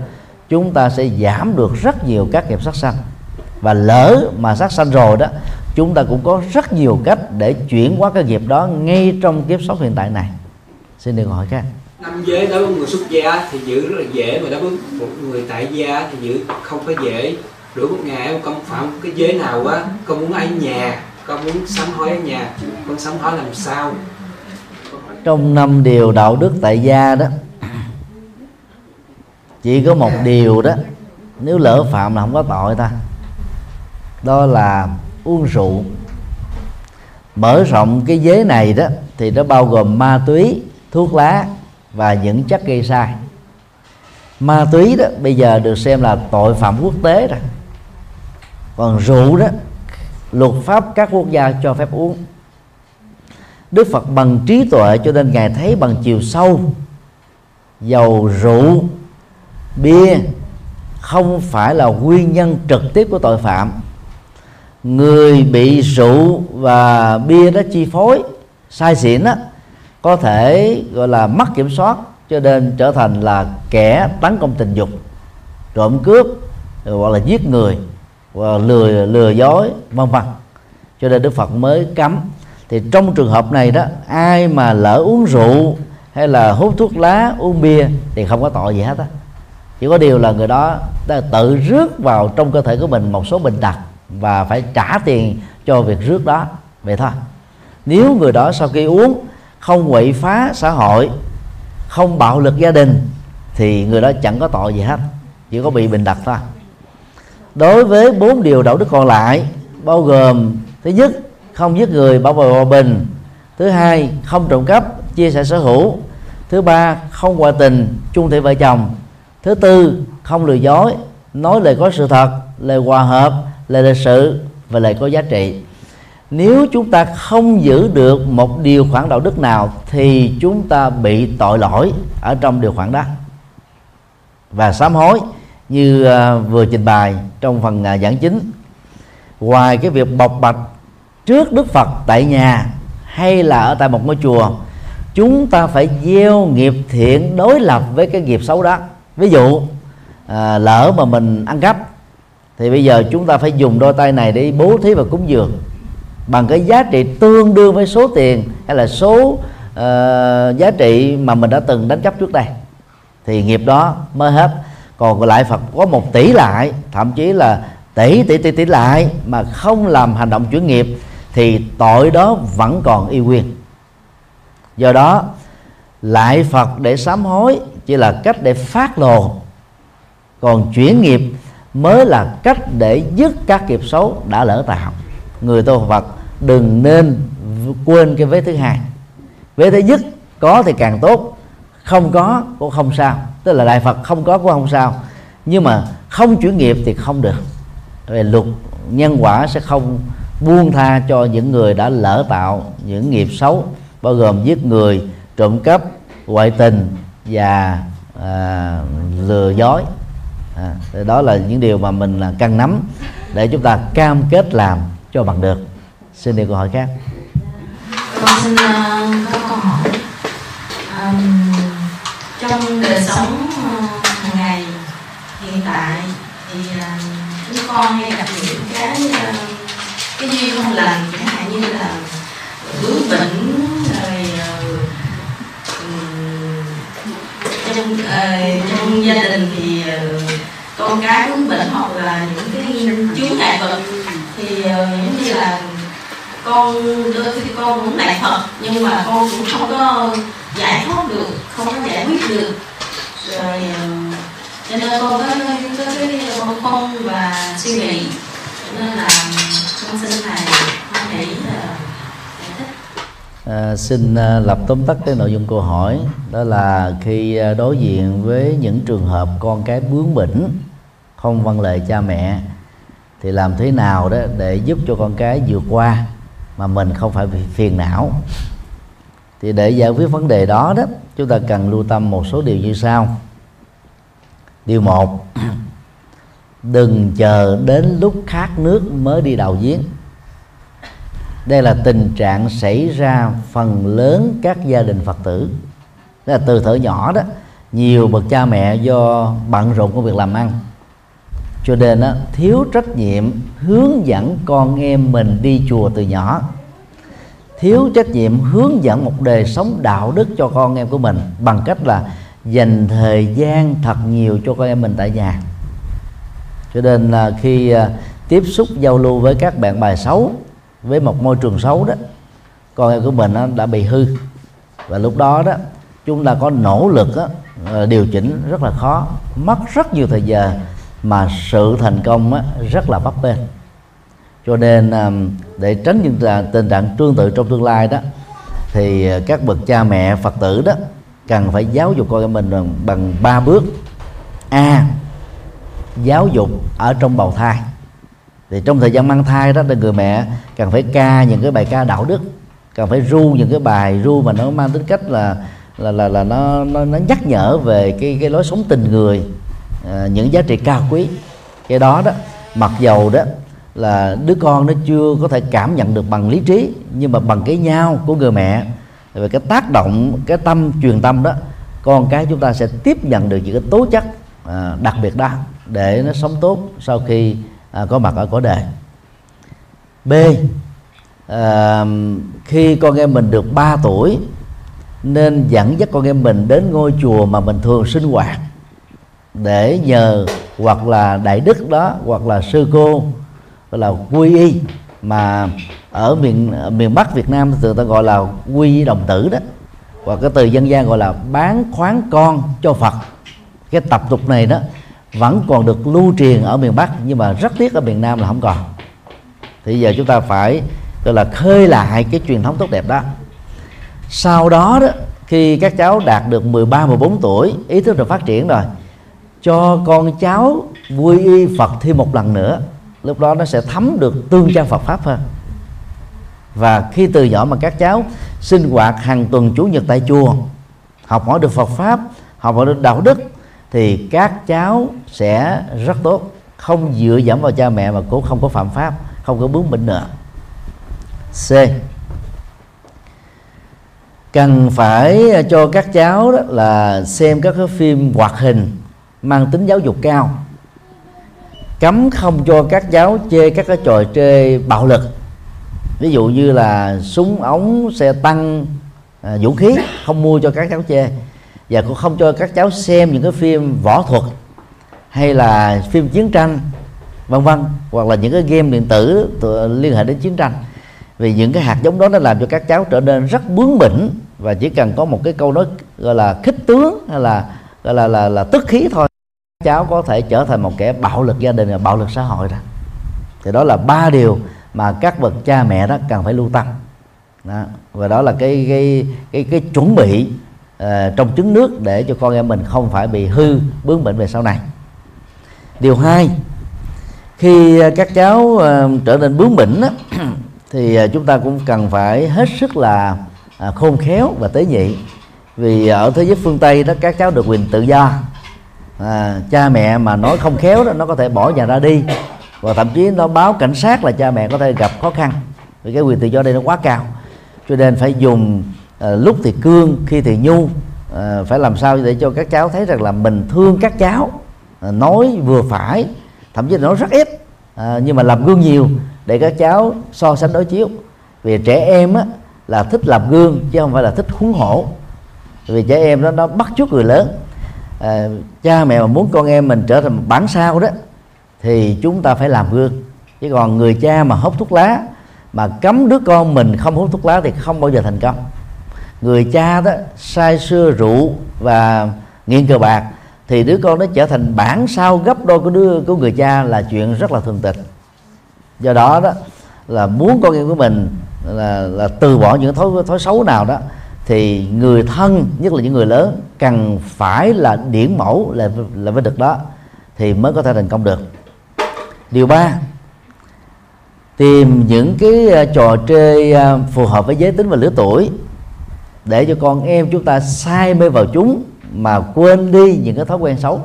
chúng ta sẽ giảm được rất nhiều các nghiệp sát sanh. Và lỡ mà sát sanh rồi đó, chúng ta cũng có rất nhiều cách để chuyển qua cái nghiệp đó ngay trong kiếp sống hiện tại này. Xin được hỏi các anh. Năm giới đối với người xuất gia thì giữ rất là dễ, mà đối với một người tại gia thì giữ không có dễ. Đối với ngày em con phạm cái giới nào á, con muốn ở nhà, con muốn sám hối ở nhà, con sám hối làm sao? Trong 5 điều đạo đức tại gia đó, chỉ có một điều đó, nếu lỡ phạm là không có tội ta, đó là uống rượu. Mở rộng cái giới này đó thì nó bao gồm ma túy, thuốc lá và những chất gây sai. Ma túy đó bây giờ được xem là tội phạm quốc tế rồi. Còn rượu đó, luật pháp các quốc gia cho phép uống. Đức Phật bằng trí tuệ cho nên Ngài thấy bằng chiều sâu, dầu rượu, bia không phải là nguyên nhân trực tiếp của tội phạm. Người bị rượu và bia đó chi phối, sai xỉn đó, có thể gọi là mất kiểm soát, cho nên trở thành là kẻ tấn công tình dục, trộm cướp, hoặc là giết người, hoặc lừa dối, vân vân. Cho nên Đức Phật mới cấm. Thì trong trường hợp này đó, ai mà lỡ uống rượu hay là hút thuốc lá, uống bia thì không có tội gì hết á. Chỉ có điều là người đó đã tự rước vào trong cơ thể của mình một số bệnh tật và phải trả tiền cho việc rước đó, vậy thôi. Nếu người đó sau khi uống không quậy phá xã hội, không bạo lực gia đình, thì người đó chẳng có tội gì hết, chỉ có bị bình đặt thôi. Đối với 4 điều đạo đức còn lại, bao gồm thứ nhất không giết người, bảo vệ hòa bình; thứ hai không trộm cắp, chia sẻ sở hữu; thứ ba không ngoại tình, chung thủy vợ chồng; thứ tư không lừa dối, nói lời có sự thật, lời hòa hợp, lời lịch sự và lời có giá trị. Nếu chúng ta không giữ được một điều khoản đạo đức nào thì chúng ta bị tội lỗi ở trong điều khoản đó và sám hối, như vừa trình bày trong phần giảng chính. Ngoài cái việc bộc bạch trước Đức Phật tại nhà hay là ở tại một ngôi chùa, chúng ta phải gieo nghiệp thiện đối lập với cái nghiệp xấu đó. Ví dụ lỡ mà mình ăn cắp thì bây giờ chúng ta phải dùng đôi tay này để bố thí và cúng dường bằng cái giá trị tương đương với số tiền hay là số giá trị mà mình đã từng đánh cắp trước đây, thì nghiệp đó mới hết. Còn lại Phật có 1 tỷ lại, thậm chí là tỷ lại mà không làm hành động chuyển nghiệp thì tội đó vẫn còn y nguyên. Do đó lại Phật để sám hối chỉ là cách để phát lộ, còn chuyển nghiệp mới là cách để dứt các nghiệp xấu đã lỡ tạo. Người tu Phật đừng nên quên cái vế thứ hai. Vế thứ nhất có thì càng tốt, không có cũng không sao. Tức là đại Phật không có cũng không sao, nhưng mà không chuyển nghiệp thì không được. Về luật nhân quả sẽ không buông tha cho những người đã lỡ tạo những nghiệp xấu, bao gồm giết người, trộm cắp, ngoại tình và lừa dối. Đó là những điều mà mình cần nắm để chúng ta cam kết làm cho bằng được. Xin điều câu hỏi khác. Con xin có câu hỏi. Trong đời sống hàng ngày hiện tại thì chúng con hay gặp những cái duyên không lành, chẳng hạn như là bướng bỉnh, rồi trong gia đình thì con cái bướng bỉnh, hoặc là những cái chướng ngại vật. Thì giống như là con đôi khi con cũng lại Phật nhưng mà con cũng không có giải thoát được, không có giải quyết được, rồi cho nên con có cái con và suy nghĩ, nên là con xin thầy con nghĩ là giải thích. Xin lập tóm tắt cái nội dung câu hỏi, đó là khi đối diện với những trường hợp con cái bướng bỉnh, không vâng lời cha mẹ, thì làm thế nào đó để giúp cho con cái vượt qua mà mình không phải bị phiền não. Thì để giải quyết vấn đề đó đó, chúng ta cần lưu tâm một số điều như sau. Điều 1, đừng chờ đến lúc khát nước mới đi đào giếng. Đây là tình trạng xảy ra phần lớn các gia đình Phật tử. Đó là từ thuở nhỏ đó, nhiều bậc cha mẹ do bận rộn công việc làm ăn cho nên đó, thiếu trách nhiệm hướng dẫn con em mình đi chùa từ nhỏ, thiếu trách nhiệm hướng dẫn một đời sống đạo đức cho con em của mình bằng cách là dành thời gian thật nhiều cho con em mình tại nhà. Cho nên là khi tiếp xúc giao lưu với các bạn bè xấu, với một môi trường xấu đó, con em của mình đã bị hư, và lúc đó đó chúng ta có nỗ lực điều chỉnh rất là khó, mất rất nhiều thời giờ mà sự thành công rất là bấp bênh. Cho nên để tránh những tình trạng tương tự trong tương lai đó, thì các bậc cha mẹ Phật tử đó cần phải giáo dục con em mình bằng 3 bước. A, giáo dục ở trong bào thai. Thì trong thời gian mang thai đó, người mẹ cần phải ca những cái bài ca đạo đức, cần phải ru những cái bài ru mà nó mang tính cách là nó nhắc nhở về cái lối sống tình người, những giá trị cao quý. Cái đó đó, mặc dầu đó là đứa con nó chưa có thể cảm nhận được bằng lý trí, nhưng mà bằng cái nhau của người mẹ về cái tác động, cái tâm truyền tâm đó, con cái chúng ta sẽ tiếp nhận được những cái tố chất đặc biệt đó để nó sống tốt sau khi có mặt ở cõi đời. B, khi con em mình được 3 tuổi nên dẫn dắt con em mình đến ngôi chùa mà mình thường sinh hoạt, để nhờ hoặc là đại đức đó, hoặc là sư cô, gọi là quy y, mà ở miền Bắc Việt Nam thường ta gọi là quy y đồng tử đó. và cái từ dân gian gọi là bán khoán con cho Phật. Cái tập tục này đó vẫn còn được lưu truyền ở miền Bắc, nhưng mà rất tiếc ở miền Nam là không còn. Thì giờ chúng ta phải gọi là khơi lại cái truyền thống tốt đẹp đó. Sau đó đó, khi các cháu đạt được 13-14 tuổi, ý thức được phát triển rồi, cho con cháu quy y Phật thêm một lần nữa. Lúc đó nó sẽ thấm được tương trang Phật Pháp hơn. Và khi từ nhỏ mà các cháu sinh hoạt hàng tuần Chủ nhật tại chùa, học hỏi được Phật Pháp, học hỏi được đạo đức, thì các cháu sẽ rất tốt, không dựa dẫm vào cha mẹ mà cũng không có phạm pháp, không có bướng bỉnh nữa. C. Cần phải cho các cháu đó là xem các cái phim hoạt hình mang tính giáo dục cao. Cấm không cho các cháu chơi các cái trò chơi bạo lực, ví dụ như là súng ống, xe tăng, vũ khí không mua cho các cháu chơi. Và cũng không cho các cháu xem những cái phim võ thuật hay là phim chiến tranh vân vân, hoặc là những cái game điện tử liên hệ đến chiến tranh. Vì những cái hạt giống đó nó làm cho các cháu trở nên rất bướng bỉnh, và chỉ cần có một cái câu nói gọi là khích tướng hay là gọi là tức khí thôi, các cháu có thể trở thành một kẻ bạo lực gia đình và bạo lực xã hội đó. Thì đó là ba điều mà các bậc cha mẹ đó cần phải lưu tâm đó. Và đó là cái chuẩn bị trong trứng nước để cho con em mình không phải bị hư bướng bỉnh về sau này. Điều hai, khi các cháu trở nên bướng bỉnh đó, thì chúng ta cũng cần phải hết sức là khôn khéo và tế nhị. Vì ở thế giới phương Tây đó, các cháu được quyền tự do, cha mẹ mà nói không khéo đó, nó có thể bỏ nhà ra đi, và thậm chí nó báo cảnh sát là cha mẹ có thể gặp khó khăn, vì cái quyền tự do đây nó quá cao. Cho nên phải dùng lúc thì cương, khi thì nhu, phải làm sao để cho các cháu thấy rằng là mình thương các cháu, nói vừa phải, thậm chí là nói rất ít, nhưng mà làm gương nhiều để các cháu so sánh đối chiếu. Vì trẻ em á, là thích làm gương chứ không phải là thích huấn hổ. Vì trẻ em đó nó bắt chước người lớn. Cha mẹ mà muốn con em mình trở thành một bản sao đó thì chúng ta phải làm gương. Chứ còn người cha mà hút thuốc lá mà cấm đứa con mình không hút thuốc lá thì không bao giờ thành công. Người cha đó say sưa rượu và nghiện cờ bạc thì đứa con nó trở thành bản sao gấp đôi của người cha là chuyện rất là thường tình. Do đó đó là muốn con em của mình là từ bỏ những thói xấu nào đó, thì người thân, nhất là những người lớn, cần phải là điển mẫu là với được đó thì mới có thể thành công được. Điều ba, tìm những cái trò chơi phù hợp với giới tính và lứa tuổi để cho con em chúng ta say mê vào chúng mà quên đi những cái thói quen xấu.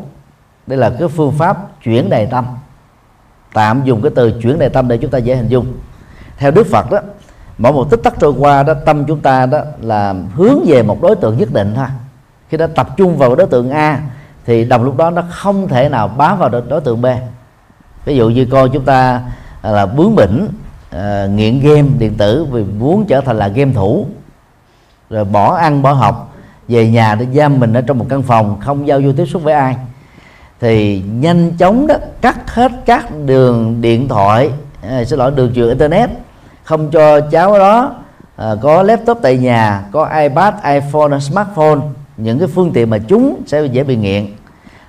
Đây là cái phương pháp chuyển đề tâm. Tạm dùng cái từ chuyển đề tâm để chúng ta dễ hình dung. Theo Đức Phật đó, mỗi một tích tắc trôi qua đó, tâm chúng ta đó là hướng về một đối tượng nhất định thôi. Khi đã tập trung vào đối tượng A thì đồng lúc đó nó không thể nào bám vào đối tượng B. Ví dụ như coi chúng ta là bướng bỉnh, nghiện game điện tử vì muốn trở thành là game thủ, rồi bỏ ăn bỏ học, về nhà để giam mình ở trong một căn phòng, không giao du tiếp xúc với ai, thì nhanh chóng đó cắt hết các đường điện thoại, đường truyền internet, không cho cháu đó có laptop tại nhà, có iPad, iPhone, smartphone, những cái phương tiện mà chúng sẽ dễ bị nghiện.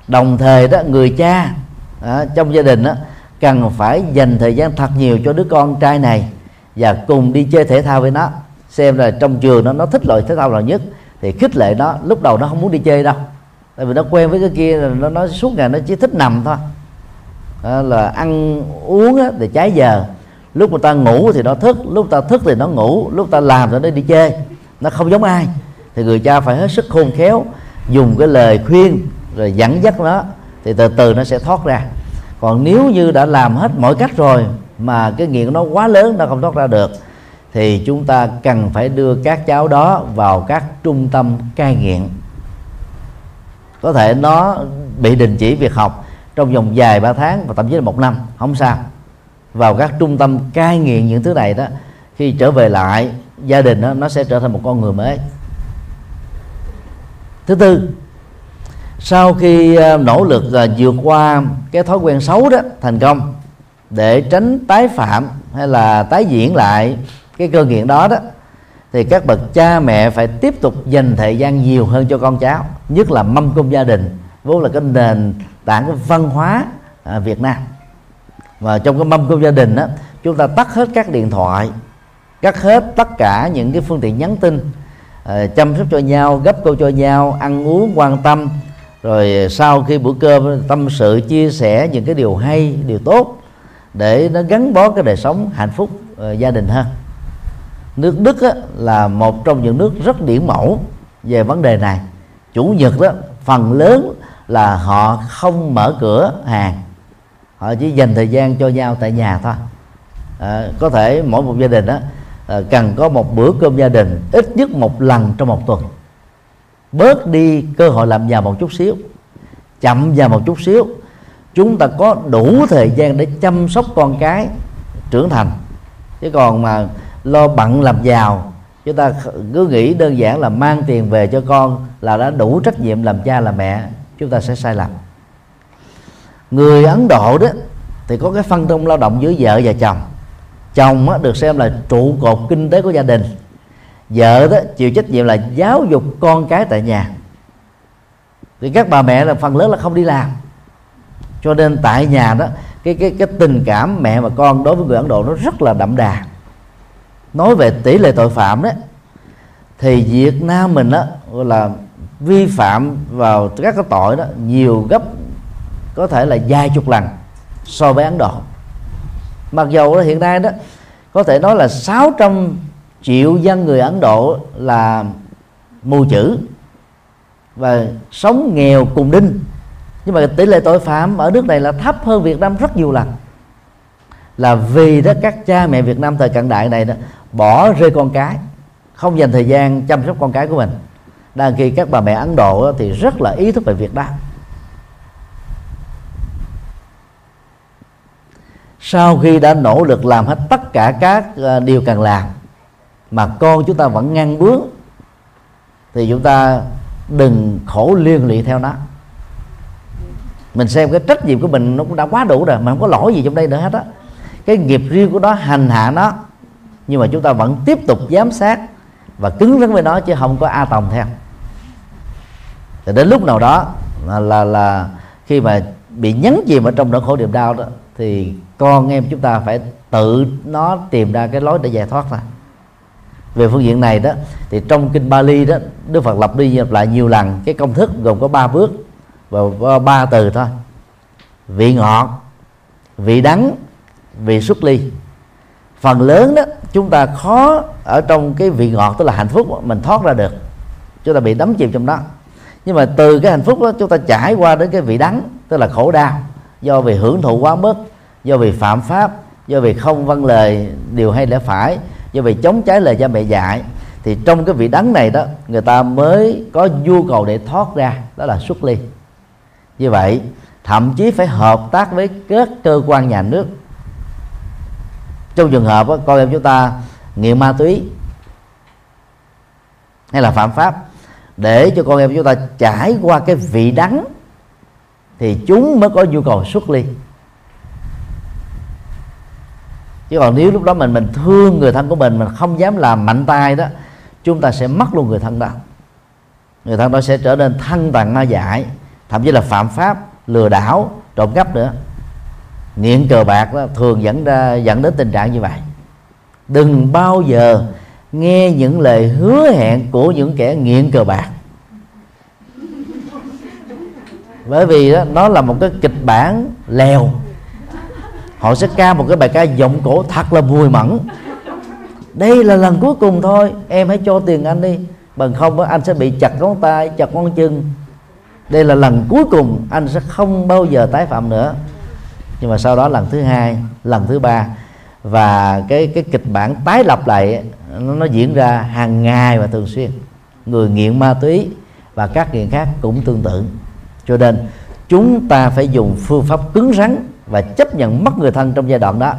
Đồng thời đó, người cha trong gia đình đó, cần phải dành thời gian thật nhiều cho đứa con trai này và cùng đi chơi thể thao với nó, xem là trong trường nó thích loại thể thao nào nhất thì khích lệ nó. Lúc đầu nó không muốn đi chơi đâu, tại vì nó quen với cái kia, nó suốt ngày nó chỉ thích nằm thôi, là ăn uống á, thì trái giờ, lúc người ta ngủ thì nó thức, lúc ta thức thì nó ngủ, lúc ta làm thì nó đi chơi, nó không giống ai. Thì người cha phải hết sức khôn khéo, dùng cái lời khuyên rồi dẫn dắt nó, thì từ từ nó sẽ thoát ra. Còn nếu như đã làm hết mọi cách rồi mà cái nghiện nó quá lớn, nó không thoát ra được, thì chúng ta cần phải đưa các cháu đó vào các trung tâm cai nghiện. Có thể nó bị đình chỉ việc học trong vòng dài 3 tháng và thậm chí là 1 năm, không sao. Vào các trung tâm cai nghiện những thứ này đó, khi trở về lại gia đình đó, nó sẽ trở thành một con người mới. Thứ tư, sau khi nỗ lực vượt qua cái thói quen xấu đó thành công, để tránh tái phạm hay là tái diễn lại cái cơ nghiện đó đó, thì các bậc cha mẹ phải tiếp tục dành thời gian nhiều hơn cho con cháu, nhất là mâm cơm gia đình vốn là cái nền tảng của văn hóa Việt Nam. Và trong cái mâm cơm gia đình đó, chúng ta tắt hết các điện thoại, cắt hết tất cả những cái phương tiện nhắn tin, chăm sóc cho nhau, gấp câu cho nhau, ăn uống quan tâm, rồi sau khi bữa cơm tâm sự chia sẻ những cái điều hay, điều tốt để nó gắn bó cái đời sống hạnh phúc gia đình hơn. Nước Đức á, là một trong những nước rất điển mẫu về vấn đề này. Chủ nhật đó, phần lớn là họ không mở cửa hàng, họ chỉ dành thời gian cho nhau tại nhà thôi. Có thể mỗi một gia đình đó, cần có một bữa cơm gia đình ít nhất một lần trong một tuần. Bớt đi cơ hội làm giàu một chút xíu, chậm giàu một chút xíu, chúng ta có đủ thời gian để chăm sóc con cái trưởng thành. Chứ còn mà lo bận làm giàu, chúng ta cứ nghĩ đơn giản là mang tiền về cho con là đã đủ trách nhiệm làm cha làm mẹ, chúng ta sẽ sai lầm. Người Ấn Độ đó thì có cái phân công lao động giữa vợ và chồng. Chồng đó được xem là trụ cột kinh tế của gia đình, vợ đó chịu trách nhiệm là giáo dục con cái tại nhà. Thì các bà mẹ là phần lớn là không đi làm, cho nên tại nhà đó cái tình cảm mẹ và con đối với người Ấn Độ nó rất là đậm đà. Nói về tỷ lệ tội phạm đó thì Việt Nam mình đó là vi phạm vào các cái tội đó nhiều gấp có thể là vài chục lần so với Ấn Độ. Mặc dù hiện nay đó có thể nói là 600 triệu dân người Ấn Độ là mù chữ và sống nghèo cùng đinh, nhưng mà tỷ lệ tội phạm ở nước này là thấp hơn Việt Nam rất nhiều lần, là vì đó các cha mẹ Việt Nam thời cận đại này đó bỏ rơi con cái, không dành thời gian chăm sóc con cái của mình. Đang khi các bà mẹ Ấn Độ đó, thì rất là ý thức về việc đó. Sau khi đã nỗ lực làm hết tất cả các điều cần làm mà con chúng ta vẫn ngăn bướng thì chúng ta đừng khổ liên lụy theo nó. Mình xem cái trách nhiệm của mình nó cũng đã quá đủ rồi, mà không có lỗi gì trong đây nữa hết á. Cái nghiệp riêng của nó, hành hạ nó, nhưng mà chúng ta vẫn tiếp tục giám sát và cứng rắn với nó, chứ không có a tòng theo. Thì đến lúc nào đó là khi mà bị nhấn chìm ở trong nỗi khổ niềm đau đó, thì con em chúng ta phải tự nó tìm ra cái lối để giải thoát ra. Về phương diện này đó thì trong kinh Pali đó, Đức Phật lặp lại nhiều lần cái công thức gồm có 3 bước và 3 từ thôi: vị ngọt, vị đắng, vị xuất ly. Phần lớn đó chúng ta khó ở trong cái vị ngọt, tức là hạnh phúc mình thoát ra được, chúng ta bị đắm chìm trong đó. Nhưng mà từ cái hạnh phúc đó chúng ta trải qua đến cái vị đắng, tức là khổ đau do vì hưởng thụ quá mức, do vì phạm pháp, do vì không vâng lời điều hay lẽ phải, do vì chống trái lời cha mẹ dạy. Thì trong cái vị đắng này đó, người ta mới có nhu cầu để thoát ra, đó là xuất ly. Như vậy thậm chí phải hợp tác với các cơ quan nhà nước. Trong trường hợp đó, con em chúng ta nghiện ma túy hay là phạm pháp, để cho con em chúng ta trải qua cái vị đắng thì chúng mới có nhu cầu xuất ly. Chứ còn nếu lúc đó mình thương người thân của mình không dám làm mạnh tay đó, chúng ta sẽ mất luôn người thân đó. Người thân đó sẽ trở nên thân tàn ma dại, thậm chí là phạm pháp, lừa đảo, trộm cắp nữa. Nghiện cờ bạc đó, thường dẫn đến tình trạng như vậy. Đừng bao giờ nghe những lời hứa hẹn của những kẻ nghiện cờ bạc, bởi vì đó, nó là một cái kịch bản lèo. Họ sẽ ca một cái bài ca giọng cổ thật là vui mẫn: đây là lần cuối cùng thôi, em hãy cho tiền anh đi, bằng không anh sẽ bị chặt ngón tay, chặt ngón chân. Đây là lần cuối cùng, anh sẽ không bao giờ tái phạm nữa. Nhưng mà sau đó lần thứ hai, lần thứ ba, và cái kịch bản tái lập lại nó diễn ra hàng ngày và thường xuyên. Người nghiện ma túy và các nghiện khác cũng tương tự. Cho nên chúng ta phải dùng phương pháp cứng rắn và chấp nhận mất người thân trong giai đoạn đó,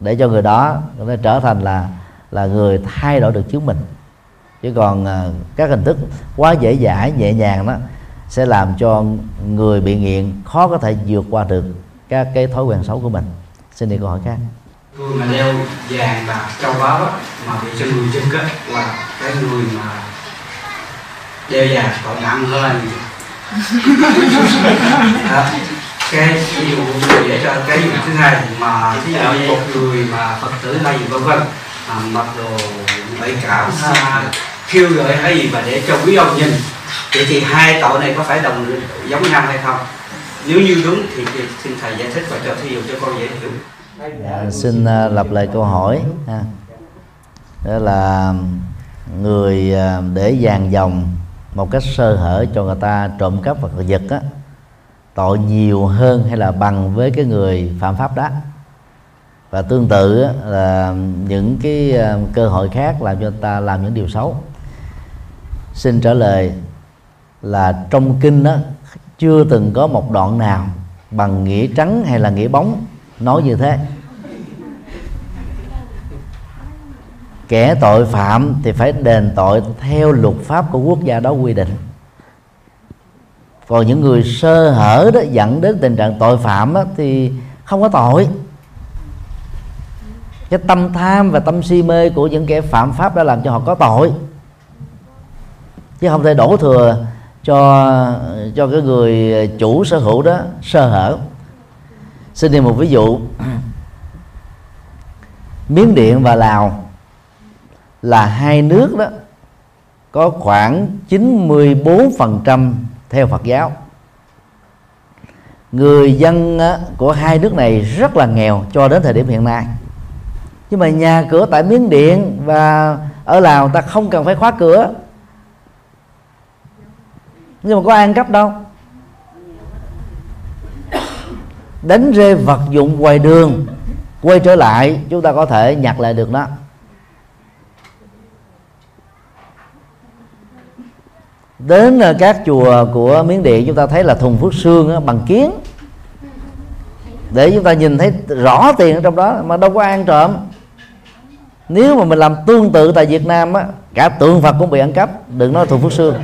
để cho người đó trở thành là người thay đổi được chính mình. Chứ còn các hình thức quá dễ dãi, nhẹ nhàng đó sẽ làm cho người bị nghiện khó có thể vượt qua được các cái thói quen xấu của mình. Xin đi câu hỏi khác. Người mà đeo vàng bạc châu báu đó, mà bị cho người chân kết, hoặc cái người mà đeo vàng còn nặng hơn là gì? Cái ví dụ để cho cái gì thứ hai mà ví dụ một người mà Phật tử hay gì vân vân mặc đồ bảy cảo khiêu gợi hay gì mà để cho quý ông nhìn, vậy thì hai tội này có phải đồng giống nhau hay không? Nếu như đúng thì xin thầy giải thích và cho thí dụ cho con dễ hiểu. Xin lặp lại câu hỏi ha. Đó là người để vàng dòng một cách sơ hở cho người ta trộm cắp vật giật á, tội nhiều hơn hay là bằng với cái người phạm pháp đó? Và tương tự á, là những cái cơ hội khác làm cho người ta làm những điều xấu. Xin trả lời là trong kinh đó chưa từng có một đoạn nào bằng nghĩa trắng hay là nghĩa bóng nói như thế. Kẻ tội phạm thì phải đền tội theo luật pháp của quốc gia đó quy định. Còn những người sơ hở đó dẫn đến tình trạng tội phạm đó, thì không có tội. Cái tâm tham và tâm si mê của những kẻ phạm pháp đã làm cho họ có tội, chứ không thể đổ thừa cho cái người chủ sở hữu đó sơ hở. Xin đi một ví dụ. Miến Điện và Lào là hai nước đó có khoảng 94% theo Phật giáo. Người dân của hai nước này rất là nghèo cho đến thời điểm hiện nay. Nhưng mà nhà cửa tại Miến Điện và ở Lào ta không cần phải khóa cửa. Nhưng mà có ăn cắp đâu. Đánh rơi vật dụng ngoài đường, quay trở lại chúng ta có thể nhặt lại được nó. Đến các chùa của Miến Điện chúng ta thấy là thùng phước sương bằng kiến, để chúng ta nhìn thấy rõ tiền ở trong đó mà đâu có ăn trộm. Nếu mà mình làm tương tự tại Việt Nam á, cả tượng Phật cũng bị ăn cắp, đừng nói thùng phước sương.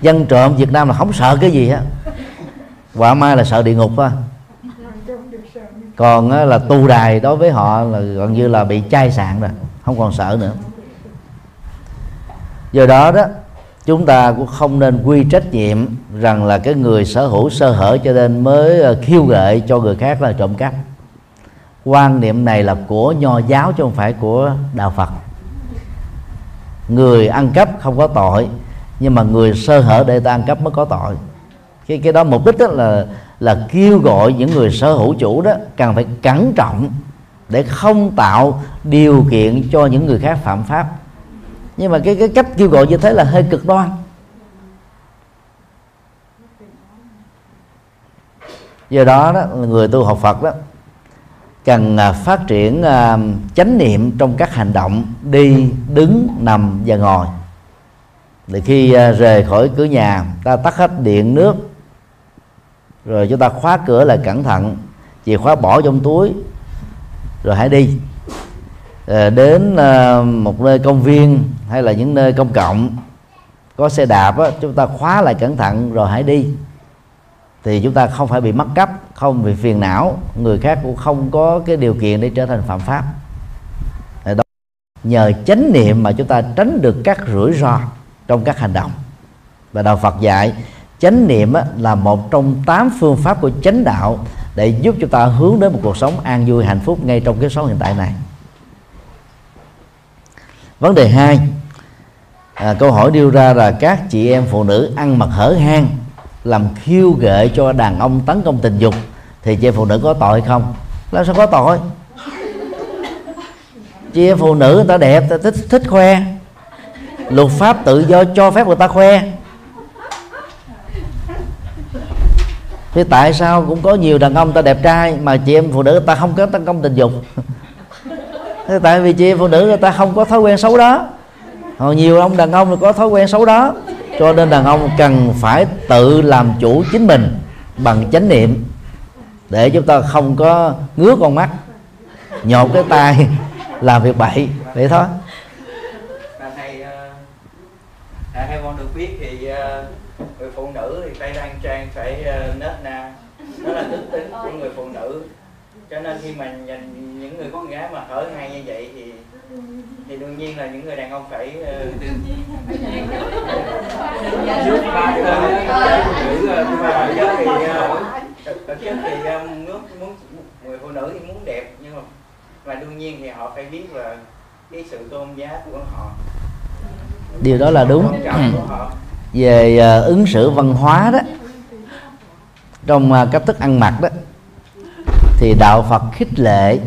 Dân trộm Việt Nam là không sợ cái gì á, quả mai là sợ địa ngục á. Còn là tu đài đối với họ là gần như là bị chai sạn rồi, không còn sợ nữa. Do đó đó chúng ta cũng không nên quy trách nhiệm rằng là cái người sở hữu sơ hở cho nên mới khiêu gợi cho người khác là trộm cắp. Quan niệm này là của Nho giáo chứ không phải của Đạo Phật. Người ăn cắp không có tội, nhưng mà người sơ hở để ta ăn cắp mới có tội. Cái đó mục đích đó là kêu gọi những người sở hữu chủ đó cần phải cẩn trọng để không tạo điều kiện cho những người khác phạm pháp. Nhưng mà cái cách kêu gọi như thế là hơi cực đoan. Do đó, đó người tu học Phật đó cần phát triển chánh niệm trong các hành động đi, đứng, nằm và ngồi. Để khi rời khỏi cửa nhà, ta tắt hết điện nước, rồi chúng ta khóa cửa lại cẩn thận, chìa khóa bỏ trong túi, rồi hãy đi. Đến một nơi công viên hay là những nơi công cộng có xe đạp đó, chúng ta khóa lại cẩn thận rồi hãy đi. Thì chúng ta không phải bị mất cắp, không bị phiền não, người khác cũng không có cái điều kiện để trở thành phạm pháp. Đó, nhờ chánh niệm mà chúng ta tránh được các rủi ro trong các hành động. Và Đạo Phật dạy chánh niệm là một trong 8 phương pháp của chánh đạo để giúp chúng ta hướng đến một cuộc sống an vui hạnh phúc ngay trong cái sống hiện tại này. Vấn đề 2, câu hỏi đưa ra là các chị em phụ nữ ăn mặc hở hang làm khiêu gợi cho đàn ông tấn công tình dục thì chị em phụ nữ có tội không? Làm sao có tội? Chị em phụ nữ người ta đẹp, người ta thích khoe, luật pháp tự do cho phép người ta khoe. Thế tại sao cũng có nhiều đàn ông người ta đẹp trai mà chị em phụ nữ người ta không có tấn công tình dục? Tại vì chị em phụ nữ người ta không có thói quen xấu đó. Còn nhiều ông đàn ông có thói quen xấu đó. Cho nên đàn ông cần phải tự làm chủ chính mình bằng chánh niệm, để chúng ta không có ngứa con mắt, nhột cái tai, làm việc bậy. Vậy thôi. Theo con được biết thì người phụ nữ thì tay đang trang phải nết na. Đó là đức tính của người phụ nữ. Cho nên khi mình nhìn những người con gái mà hở hang như vậy thì đương nhiên là những người đàn ông phải trước bài thì muốn người phụ nữ thì muốn đẹp, nhưng mà đương nhiên thì họ phải biết là cái sự tôn giá của họ. Điều đó là đúng. Về ứng xử văn hóa đó, trong cách thức ăn mặc đó, thì đạo Phật khích lệ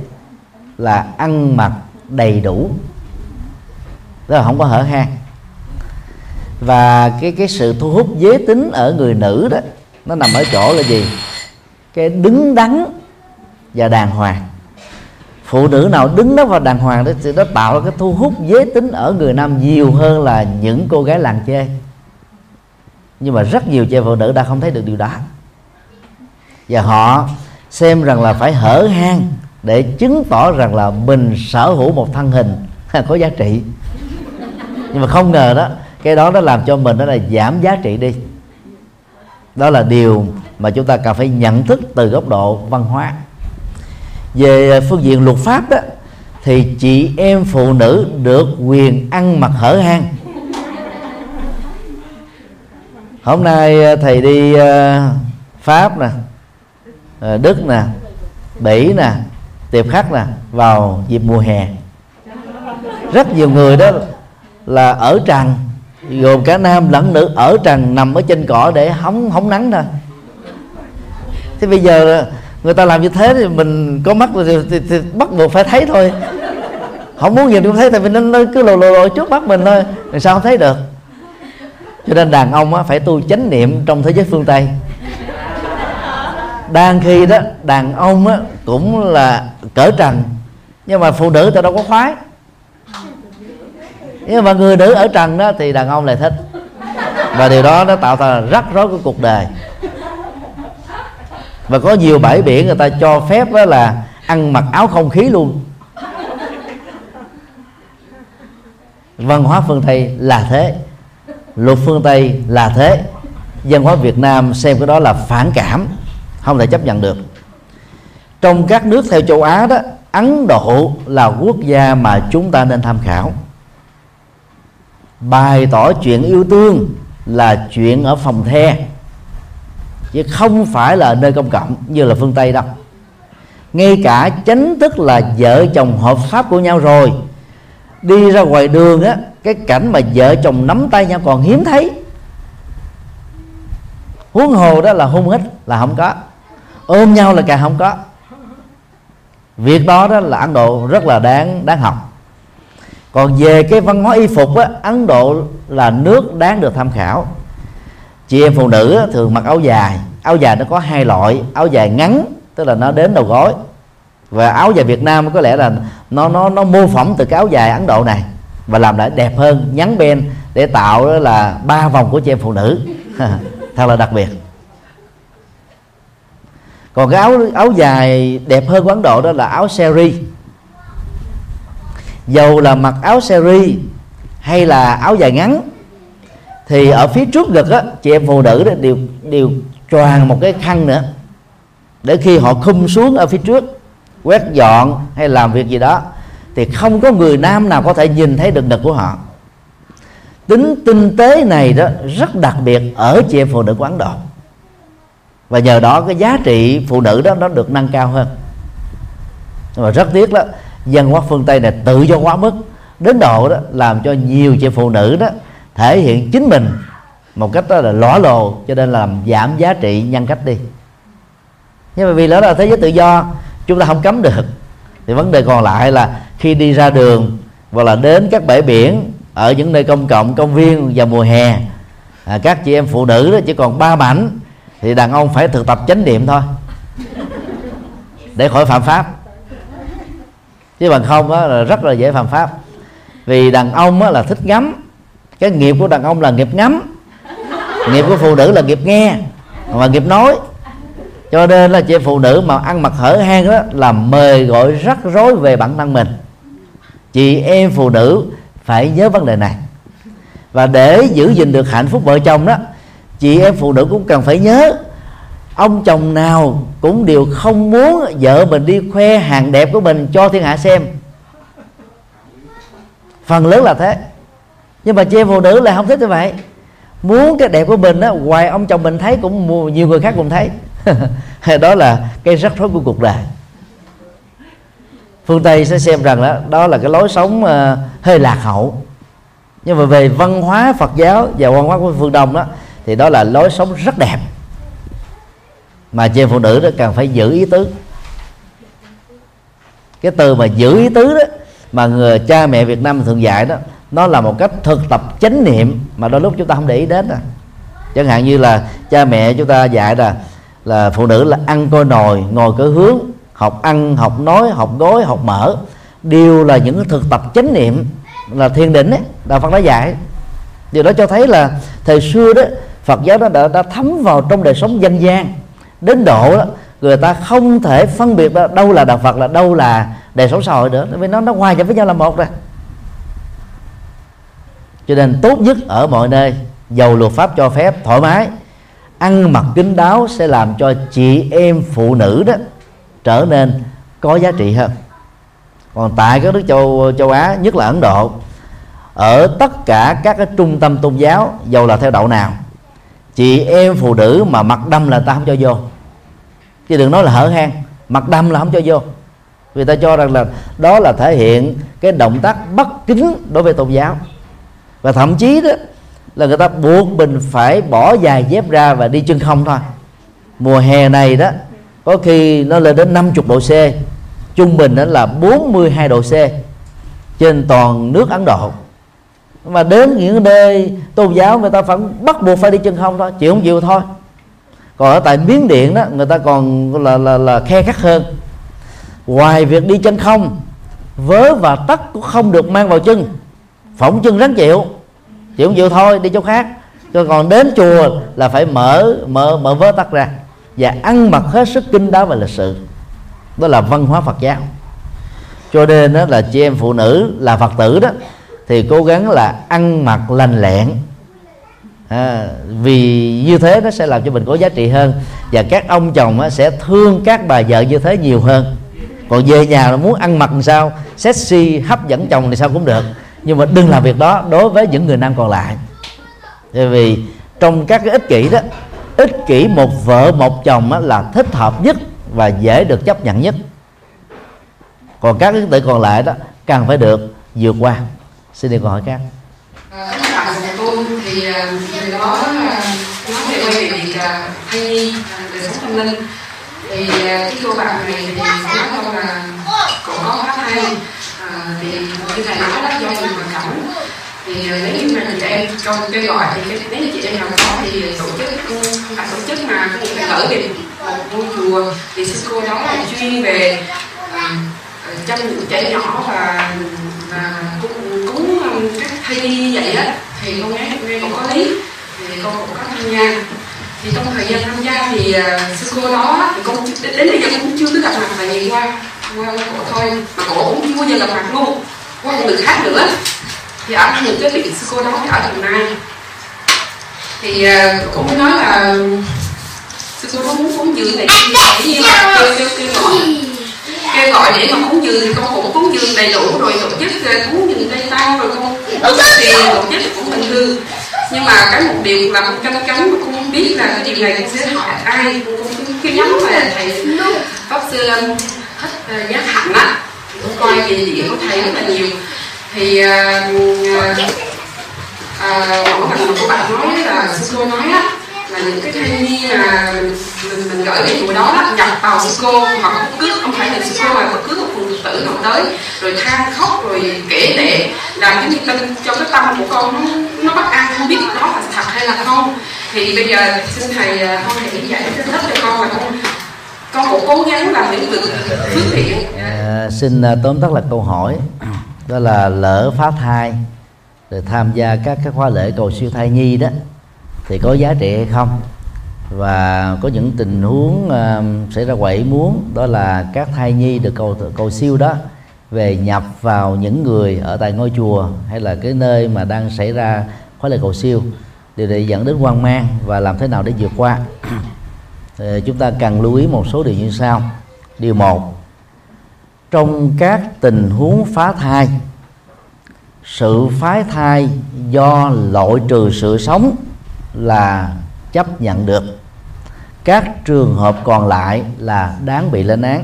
là ăn mặc đầy đủ, đó là không có hở hang. Và cái sự thu hút giới tính ở người nữ đó, nó nằm ở chỗ là gì? Cái đứng đắn và đàng hoàng. Phụ nữ nào đứng đó và đàng hoàng đó thì nó tạo ra cái thu hút giới tính ở người nam nhiều hơn là những cô gái làng chê. Nhưng mà rất nhiều chị em phụ nữ đã không thấy được điều đó, và họ xem rằng là phải hở hang để chứng tỏ rằng là mình sở hữu một thân hình có giá trị. Nhưng mà không ngờ đó, cái đó nó làm cho mình đó là giảm giá trị đi. Đó là điều mà chúng ta cần phải nhận thức từ góc độ văn hóa. Về phương diện luật pháp đó, thì chị em phụ nữ được quyền ăn mặc hở hang. Hôm nay thầy đi Pháp nè, Đức nè, Bỉ nè, Tiệp Khắc nè, vào dịp mùa hè. Rất nhiều người đó là ở trần, gồm cả nam lẫn nữ, ở trần nằm ở trên cỏ để hóng nắng thôi. Thế bây giờ người ta làm như thế thì mình có mắt thì bắt buộc phải thấy thôi. Không muốn nhìn cũng thấy, tại vì nó cứ lồ trước mắt mình thôi, làm sao không thấy được. Cho nên đàn ông á, phải tu chánh niệm trong thế giới phương Tây. Đang khi đó đàn ông á, cũng là cỡ trần, nhưng mà phụ nữ ta đâu có khoái. Nhưng mà người nữ ở trần đó thì đàn ông lại thích, và điều đó nó tạo ra rắc rối của cuộc đời. Và có nhiều bãi biển người ta cho phép đó là ăn mặc áo không khí luôn. Văn hóa phương Tây là thế, luật phương Tây là thế, văn hóa Việt Nam xem cái đó là phản cảm, không thể chấp nhận được. Trong các nước theo châu Á đó, Ấn Độ là quốc gia mà chúng ta nên tham khảo. Bày tỏ chuyện yêu thương là chuyện ở phòng the, chứ không phải là nơi công cộng như là phương Tây đâu. Ngay cả chánh thức là vợ chồng hợp pháp của nhau rồi, đi ra ngoài đường á, cái cảnh mà vợ chồng nắm tay nhau còn hiếm thấy, huống hồ đó là hôn hít là không có, ôm nhau là càng không có. Việc đó đó là Ấn Độ rất là đáng học. Còn về cái văn hóa y phục á, Ấn Độ là nước đáng được tham khảo. Chị em phụ nữ á, thường mặc áo dài. Áo dài nó có hai loại: áo dài ngắn, tức là nó đến đầu gối, và áo dài Việt Nam có lẽ là nó mô phỏng từ cái áo dài Ấn Độ này và làm lại đẹp hơn, nhắn bên để tạo đó là ba vòng của chị em phụ nữ thật là đặc biệt. Còn cái áo dài đẹp hơn của Ấn Độ đó là áo sari. Dầu là mặc áo sari hay là áo dài ngắn, thì ở phía trước ngực á, chị em phụ nữ đó đều choàng một cái khăn nữa, để khi họ khum xuống ở phía trước quét dọn hay làm việc gì đó thì không có người nam nào có thể nhìn thấy được ngực của họ. Tính tinh tế này đó rất đặc biệt ở chị em phụ nữ của Ấn Độ, và nhờ đó cái giá trị phụ nữ đó nó được nâng cao hơn. Nhưng mà rất tiếc đó, văn hóa phương Tây này tự do quá mức đến độ đó làm cho nhiều chị phụ nữ đó thể hiện chính mình một cách đó là lõa lồ, cho nên làm giảm giá trị nhân cách đi. Nhưng mà vì đó là thế giới tự do, chúng ta không cấm được. Thì vấn đề còn lại là khi đi ra đường hoặc là đến các bãi biển, ở những nơi công cộng, công viên vào mùa hè, các chị em phụ nữ đó chỉ còn ba mảnh, thì đàn ông phải thực tập chánh niệm thôi để khỏi phạm pháp. Chứ bằng không đó là rất là dễ phạm pháp. Vì đàn ông đó là thích ngắm. Cái nghiệp của đàn ông là nghiệp ngắm, nghiệp của phụ nữ là nghiệp nghe và nghiệp nói. Cho nên là chị phụ nữ mà ăn mặc hở hang đó là mời gọi rắc rối về bản thân mình. Chị em phụ nữ phải nhớ vấn đề này. Và để giữ gìn được hạnh phúc vợ chồng đó, chị em phụ nữ cũng cần phải nhớ ông chồng nào cũng đều không muốn vợ mình đi khoe hàng đẹp của mình cho thiên hạ xem, phần lớn là thế. Nhưng mà chị em phụ nữ là không thích như vậy, muốn cái đẹp của mình á, ngoài ông chồng mình thấy cũng nhiều người khác cũng thấy. Đó là cái rắc rối của cuộc đời. Phương Tây sẽ xem rằng đó là cái lối sống hơi lạc hậu, nhưng mà về văn hóa Phật giáo và văn hóa của phương Đông đó thì đó là lối sống rất đẹp, mà chị em phụ nữ đó càng phải giữ ý tứ. Cái từ mà giữ ý tứ đó mà người cha mẹ Việt Nam thường dạy đó, nó là một cách thực tập chánh niệm mà đôi lúc chúng ta không để ý đến. Chẳng hạn như là cha mẹ chúng ta dạy là phụ nữ là ăn coi nồi, ngồi cỡ hướng, học ăn, học nói, học gối, học mở, đều là những thực tập chánh niệm là thiền định ấy, đạo Phật đã dạy. Điều đó cho thấy là thời xưa đó Phật giáo nó đã thấm vào trong đời sống dân gian đến độ đó, người ta không thể phân biệt đâu là đạo Phật là đâu là đời sống xã hội nữa, vì nó hòa nhập với nhau là một rồi. Cho nên tốt nhất ở mọi nơi, dầu luật pháp cho phép thoải mái, ăn mặc kín đáo sẽ làm cho chị em phụ nữ đó trở nên có giá trị hơn. Còn tại các nước châu Á, nhất là Ấn Độ, ở tất cả các cái trung tâm tôn giáo, dầu là theo đạo nào, chị em phụ nữ mà mặc đâm là ta không cho vô, chứ đừng nói là hở hang, mặc đâm là không cho vô. Vì ta cho rằng là đó là thể hiện cái động tác bất kính đối với tôn giáo. Và thậm chí đó là người ta buộc mình phải bỏ giày dép ra và đi chân không thôi. Mùa hè này đó có khi nó lên đến 50 độ C, trung bình đó là 42 độ C trên toàn nước Ấn Độ. Mà đến những nơi tôn giáo người ta vẫn bắt buộc phải đi chân không thôi, chịu không chịu thôi. Còn ở tại Miến Điện đó, người ta còn là khe khắt hơn. Ngoài việc đi chân không, vớ và tất cũng không được mang vào chân, phỏng chân rắn chịu không chịu thôi, đi chỗ khác. Còn đến chùa là phải mở vớ tắt ra và ăn mặc hết sức kín đáo và lịch sự. Đó là văn hóa Phật giáo. Cho nên đó là chị em phụ nữ là Phật tử đó thì cố gắng là ăn mặc lành lẹn, vì như thế nó sẽ làm cho mình có giá trị hơn, và các ông chồng sẽ thương các bà vợ như thế nhiều hơn. Còn về nhà là muốn ăn mặc làm sao sexy hấp dẫn chồng thì sao cũng được, nhưng mà đừng làm việc đó đối với những người nam còn lại. Bởi vì trong các cái ích kỷ đó, ích kỷ một vợ một chồng là thích hợp nhất và dễ được chấp nhận nhất. Còn các ích kỷ còn lại đó càng phải được vượt qua. Xin đi câu hỏi khác. Tại nhà tôi thì người đó nói về quay việc hay đời sống tâm linh, thì cái cô bạn này thì nói không là cổ nó hát hay, thì cái này nó là do mình hoàn cảnh. Thì nếu như mà chị em trong kêu gọi thì nếu như chị em nào có thì tổ chức, không phải tổ chức mà cũng ở về một ngôi chùa thì sư cô đó là chuyên về chăm những trẻ nhỏ và cúng các thầy như vậy á, thì con nghe cũng có lý, thì con cũng có tham gia. Thì trong thời gian tham gia thì sư cô đó thì con đến bây giờ cũng chưa được gặp mặt, tại vì qua cổ thôi mà cổ cũng chưa bao giờ gặp mặt luôn, qua một người khác nữa. Thì ở những cái vị sư cô đó thì ở Đồng Nai thì cũng nói là sư cô đó muốn cúng dường này như là kêu gọi để mà cúng dường, thì con cũng cúng dường đầy đủ rồi, tổ chức cúng dường tây tao rồi, con tổ chức thì tổ chức cũng bình thường. Nhưng mà cái một điều là con canh cánh mà con không biết là cái điều này con sẽ hỏi ai, con cứ nhắn về thầy pháp sư Thích Giác Hạnh á, con coi về điểm của thầy rất là nhiều. Thì mỗi lần của bạn nói là sư cô nói á, là những cái thanh niên là mình gửi cái chùa đó nhập vào sư cô, mà cũng cứ không phải là sư cô mà cứ một phụ tử nào tới rồi than khóc rồi kể để làm cái niềm tin trong cái tâm của con nó bất an, không biết đó là thật hay là không. Thì bây giờ xin thầy không thể giải thích cho con, mà con cũng cố gắng làm những việc phước thiện. Xin tóm tắt là câu hỏi đó là lỡ phá thai rồi tham gia các cái khóa lễ cầu siêu thai nhi đó thì có giá trị hay không, và có những tình huống xảy ra ngoài ý muốn, đó là các thai nhi được cầu siêu đó về nhập vào những người ở tại ngôi chùa hay là cái nơi mà đang xảy ra khóa lễ cầu siêu, điều này dẫn đến hoang mang và làm thế nào để vượt qua. chúng ta cần lưu ý một số điều như sau. Điều 1, trong các tình huống phá thai, sự phá thai do loại trừ sự sống là chấp nhận được. Các trường hợp còn lại là đáng bị lên án.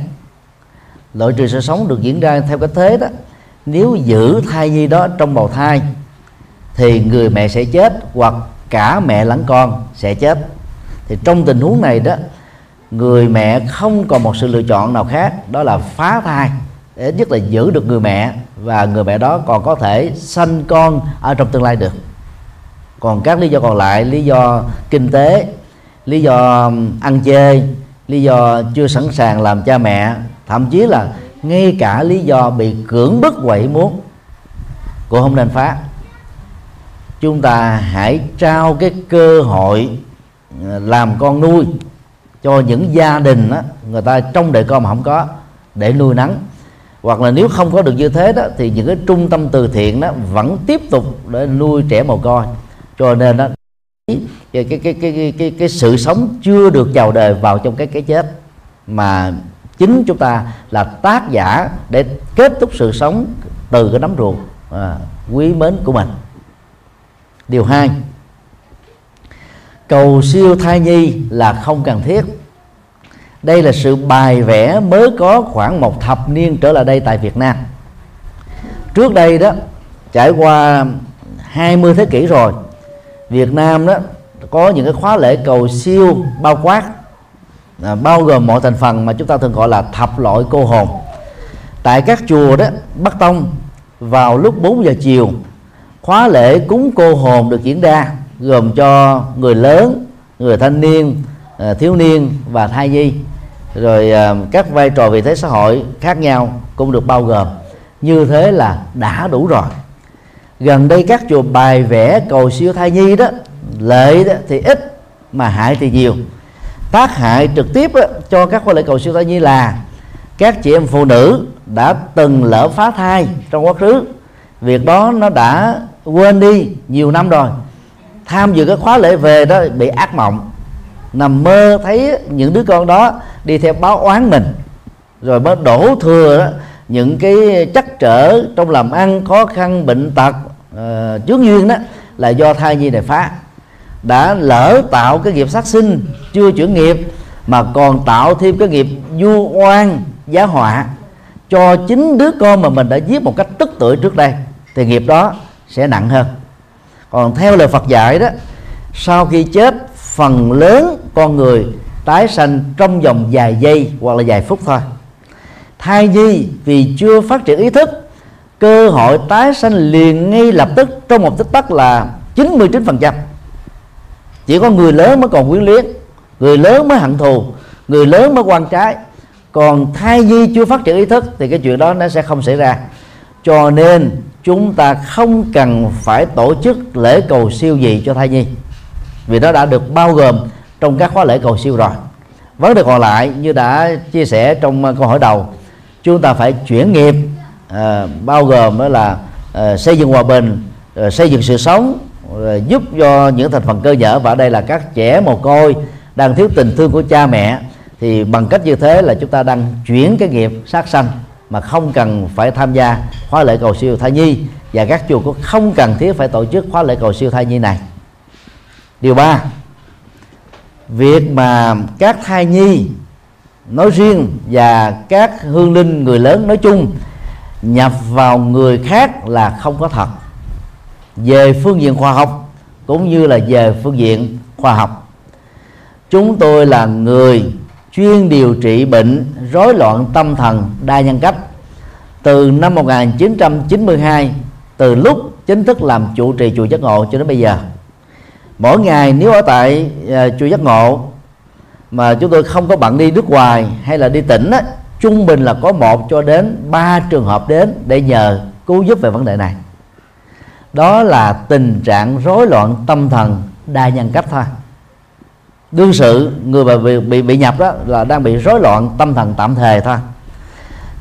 Loại trừ sự sống được diễn ra theo cái thế đó. Nếu giữ thai nhi đó trong bào thai thì người mẹ sẽ chết, hoặc cả mẹ lẫn con sẽ chết. Thì trong tình huống này đó, người mẹ không còn một sự lựa chọn nào khác, đó là phá thai, để nhất là giữ được người mẹ, và người mẹ đó còn có thể sanh con ở trong tương lai được. Còn các lý do còn lại, lý do kinh tế, lý do ăn chê, lý do chưa sẵn sàng làm cha mẹ, thậm chí là ngay cả lý do bị cưỡng bức quậy muốn, cũng không nên phá. Chúng ta hãy trao cái cơ hội làm con nuôi cho những gia đình đó, người ta trong đời con mà không có để nuôi nắng. Hoặc là nếu không có được như thế đó, thì những cái trung tâm từ thiện đó vẫn tiếp tục để nuôi trẻ mồ côi. Cho nên đó, cái sự sống chưa được chào đời vào trong cái chết, mà chính chúng ta là tác giả để kết thúc sự sống từ cái nấm ruột quý mến của mình. Điều 2, cầu siêu thai nhi là không cần thiết. Đây là sự bài vẽ mới có khoảng một thập niên trở lại đây tại Việt Nam. Trước đây đó, trải qua 20 thế kỷ rồi, Việt Nam đó có những cái khóa lễ cầu siêu bao quát, bao gồm mọi thành phần mà chúng ta thường gọi là thập loại cô hồn. Tại các chùa đó Bắc Tông, vào lúc 4 giờ chiều, khóa lễ cúng cô hồn được diễn ra, gồm cho người lớn, người thanh niên, thiếu niên và thai nhi. Rồi các vai trò vị thế xã hội khác nhau cũng được bao gồm. Như thế là đã đủ rồi. Gần đây các chùa bài vẽ cầu siêu thai nhi đó, lệ đó thì ít mà hại thì nhiều. Tác hại trực tiếp đó, cho các khóa lễ cầu siêu thai nhi là các chị em phụ nữ đã từng lỡ phá thai trong quá khứ, việc đó nó đã quên đi nhiều năm rồi, tham dự cái khóa lễ về đó bị ác mộng, nằm mơ thấy những đứa con đó đi theo báo oán mình, rồi mới đổ thừa đó những cái trắc trở trong làm ăn, khó khăn, bệnh tật, chướng duyên đó là do thai nhi này phá. Đã lỡ tạo cái nghiệp sát sinh chưa chuyển nghiệp, mà còn tạo thêm cái nghiệp vu oan giá họa cho chính đứa con mà mình đã giết một cách tức tưởi trước đây, thì nghiệp đó sẽ nặng hơn. Còn theo lời Phật dạy đó, sau khi chết, phần lớn con người tái sanh trong vòng vài giây hoặc là vài phút thôi. Thai nhi vì chưa phát triển ý thức, cơ hội tái sanh liền ngay lập tức trong một tích tắc là 99%. Chỉ có người lớn mới còn quyến luyến, người lớn mới hận thù, người lớn mới quan trái. Còn thai nhi chưa phát triển ý thức thì cái chuyện đó nó sẽ không xảy ra. Cho nên chúng ta không cần phải tổ chức lễ cầu siêu gì cho thai nhi, vì nó đã được bao gồm trong các khóa lễ cầu siêu rồi. Vấn đề còn lại như đã chia sẻ trong câu hỏi đầu, chúng ta phải chuyển nghiệp, bao gồm đó là xây dựng hòa bình, xây dựng sự sống, giúp cho những thành phần cơ nhở, và ở đây là các trẻ mồ côi đang thiếu tình thương của cha mẹ. Thì bằng cách như thế là chúng ta đang chuyển cái nghiệp sát sanh, mà không cần phải tham gia khóa lễ cầu siêu thai nhi, và các chùa cũng không cần thiết phải tổ chức khóa lễ cầu siêu thai nhi này. Điều 3, việc mà các thai nhi nói riêng và các hương linh người lớn nói chung nhập vào người khác là không có thật, về phương diện khoa học cũng như là về phương diện khoa học. Chúng tôi là người chuyên điều trị bệnh rối loạn tâm thần đa nhân cách từ năm 1992, từ lúc chính thức làm trụ trì chùa Giác Ngộ cho đến bây giờ. Mỗi ngày nếu ở tại chùa Giác Ngộ mà chúng tôi không có bận đi nước ngoài hay là đi tỉnh á, trung bình là có 1 cho đến 3 trường hợp đến để nhờ cứu giúp về vấn đề này. Đó là tình trạng rối loạn tâm thần đa nhân cách thôi. Đương sự người mà bị nhập đó là đang bị rối loạn tâm thần tạm thời thôi.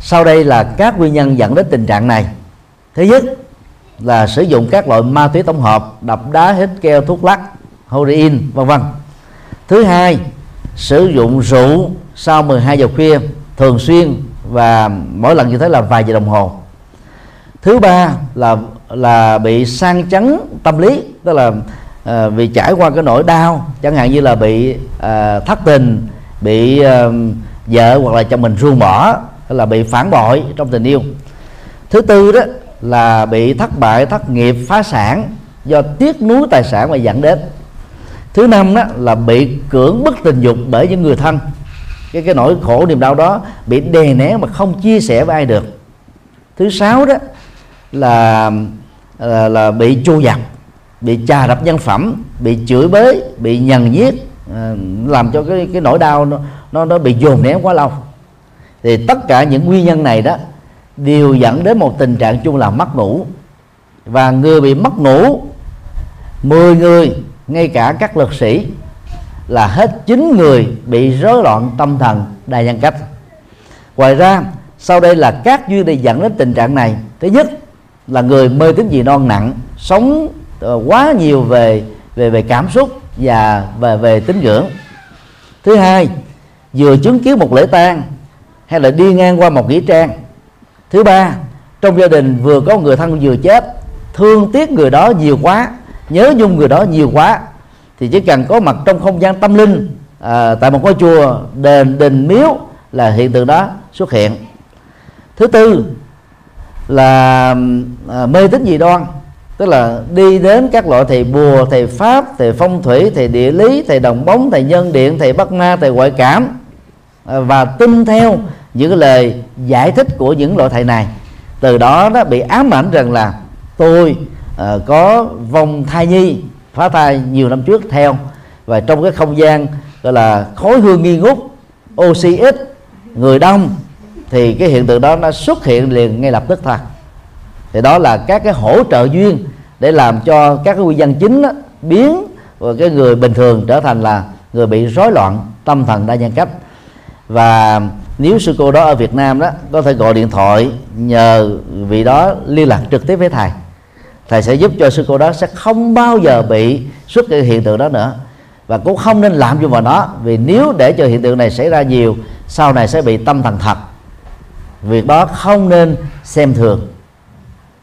Sau đây là các nguyên nhân dẫn đến tình trạng này. Thứ nhất là sử dụng các loại ma túy tổng hợp, đập đá, hít keo, thuốc lắc, heroin, vân vân. Thứ hai, sử dụng rượu sau 12 giờ khuya thường xuyên, và mỗi lần như thế là vài giờ đồng hồ. Thứ ba là bị sang chấn tâm lý, tức là vì trải qua cái nỗi đau, chẳng hạn như là bị thất tình, bị vợ hoặc là chồng mình ruồng bỏ, tức là bị phản bội trong tình yêu. Thứ tư đó là bị thất bại, thất nghiệp, phá sản do tiếc nuối tài sản mà dẫn đến. Thứ năm đó là bị cưỡng bức tình dục bởi những người thân, cái nỗi khổ niềm đau đó bị đè nén mà không chia sẻ với ai được. Thứ sáu đó là bị chu dập, bị chà đập nhân phẩm, bị chửi bới, bị nhằn nhiếc, làm cho cái nỗi đau nó bị dồn nén quá lâu. Thì tất cả những nguyên nhân này đó đều dẫn đến một tình trạng chung là mất ngủ. Và người bị mất ngủ, 10 người ngay cả các luật sĩ, là hết 9 người bị rối loạn tâm thần đa nhân cách. Ngoài ra, sau đây là các duyên để dẫn đến tình trạng này. Thứ nhất là người mê tín dị đoan nặng, sống quá nhiều về cảm xúc và về tín ngưỡng. Thứ hai, vừa chứng kiến một lễ tang hay là đi ngang qua một nghĩa trang. Thứ ba, trong gia đình vừa có người thân vừa chết, thương tiếc người đó nhiều quá, nhớ nhung người đó nhiều quá, thì chỉ cần có mặt trong không gian tâm linh tại một ngôi chùa, đền, đình, miếu là hiện tượng đó xuất hiện. Thứ tư là mê tín dị đoan, tức là đi đến các loại thầy bùa, thầy pháp, thầy phong thủy, thầy địa lý, thầy đồng bóng, thầy nhân điện, thầy bắt ma, thầy ngoại cảm, và tin theo những cái lời giải thích của những loại thầy này. Từ đó nó bị ám ảnh rằng là tôi có vong thai nhi, phá thai nhiều năm trước theo, và trong cái không gian gọi là khói hương nghi ngút, oxy ít, người đông, thì cái hiện tượng đó nó xuất hiện liền ngay lập tức thôi. Thì đó là các cái hỗ trợ duyên để làm cho các cái nguyên nhân chính đó, biến cái người bình thường trở thành là người bị rối loạn tâm thần đa nhân cách. Và nếu sư cô đó ở Việt Nam đó, có thể gọi điện thoại nhờ vị đó liên lạc trực tiếp với thầy. Thầy sẽ giúp cho sư cô đó sẽ không bao giờ bị xuất hiện hiện tượng đó nữa, và cũng không nên lạm dụng vào nó, vì nếu để cho hiện tượng này xảy ra nhiều, sau này sẽ bị tâm thần thật. Việc đó không nên xem thường,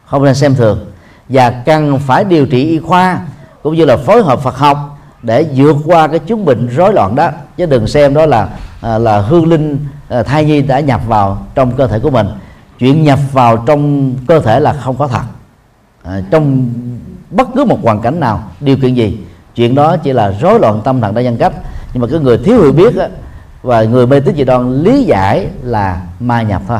không nên xem thường, và cần phải điều trị y khoa cũng như là phối hợp Phật học để vượt qua cái chứng bệnh rối loạn đó, chứ đừng xem đó là hương linh thai nhi đã nhập vào trong cơ thể của mình. Chuyện nhập vào trong cơ thể là không có thật, trong bất cứ một hoàn cảnh nào, điều kiện gì, chuyện đó chỉ là rối loạn tâm thần đa nhân cách. Nhưng mà cái người thiếu hiểu biết và người mê tín dị đoan lý giải là ma nhập thôi.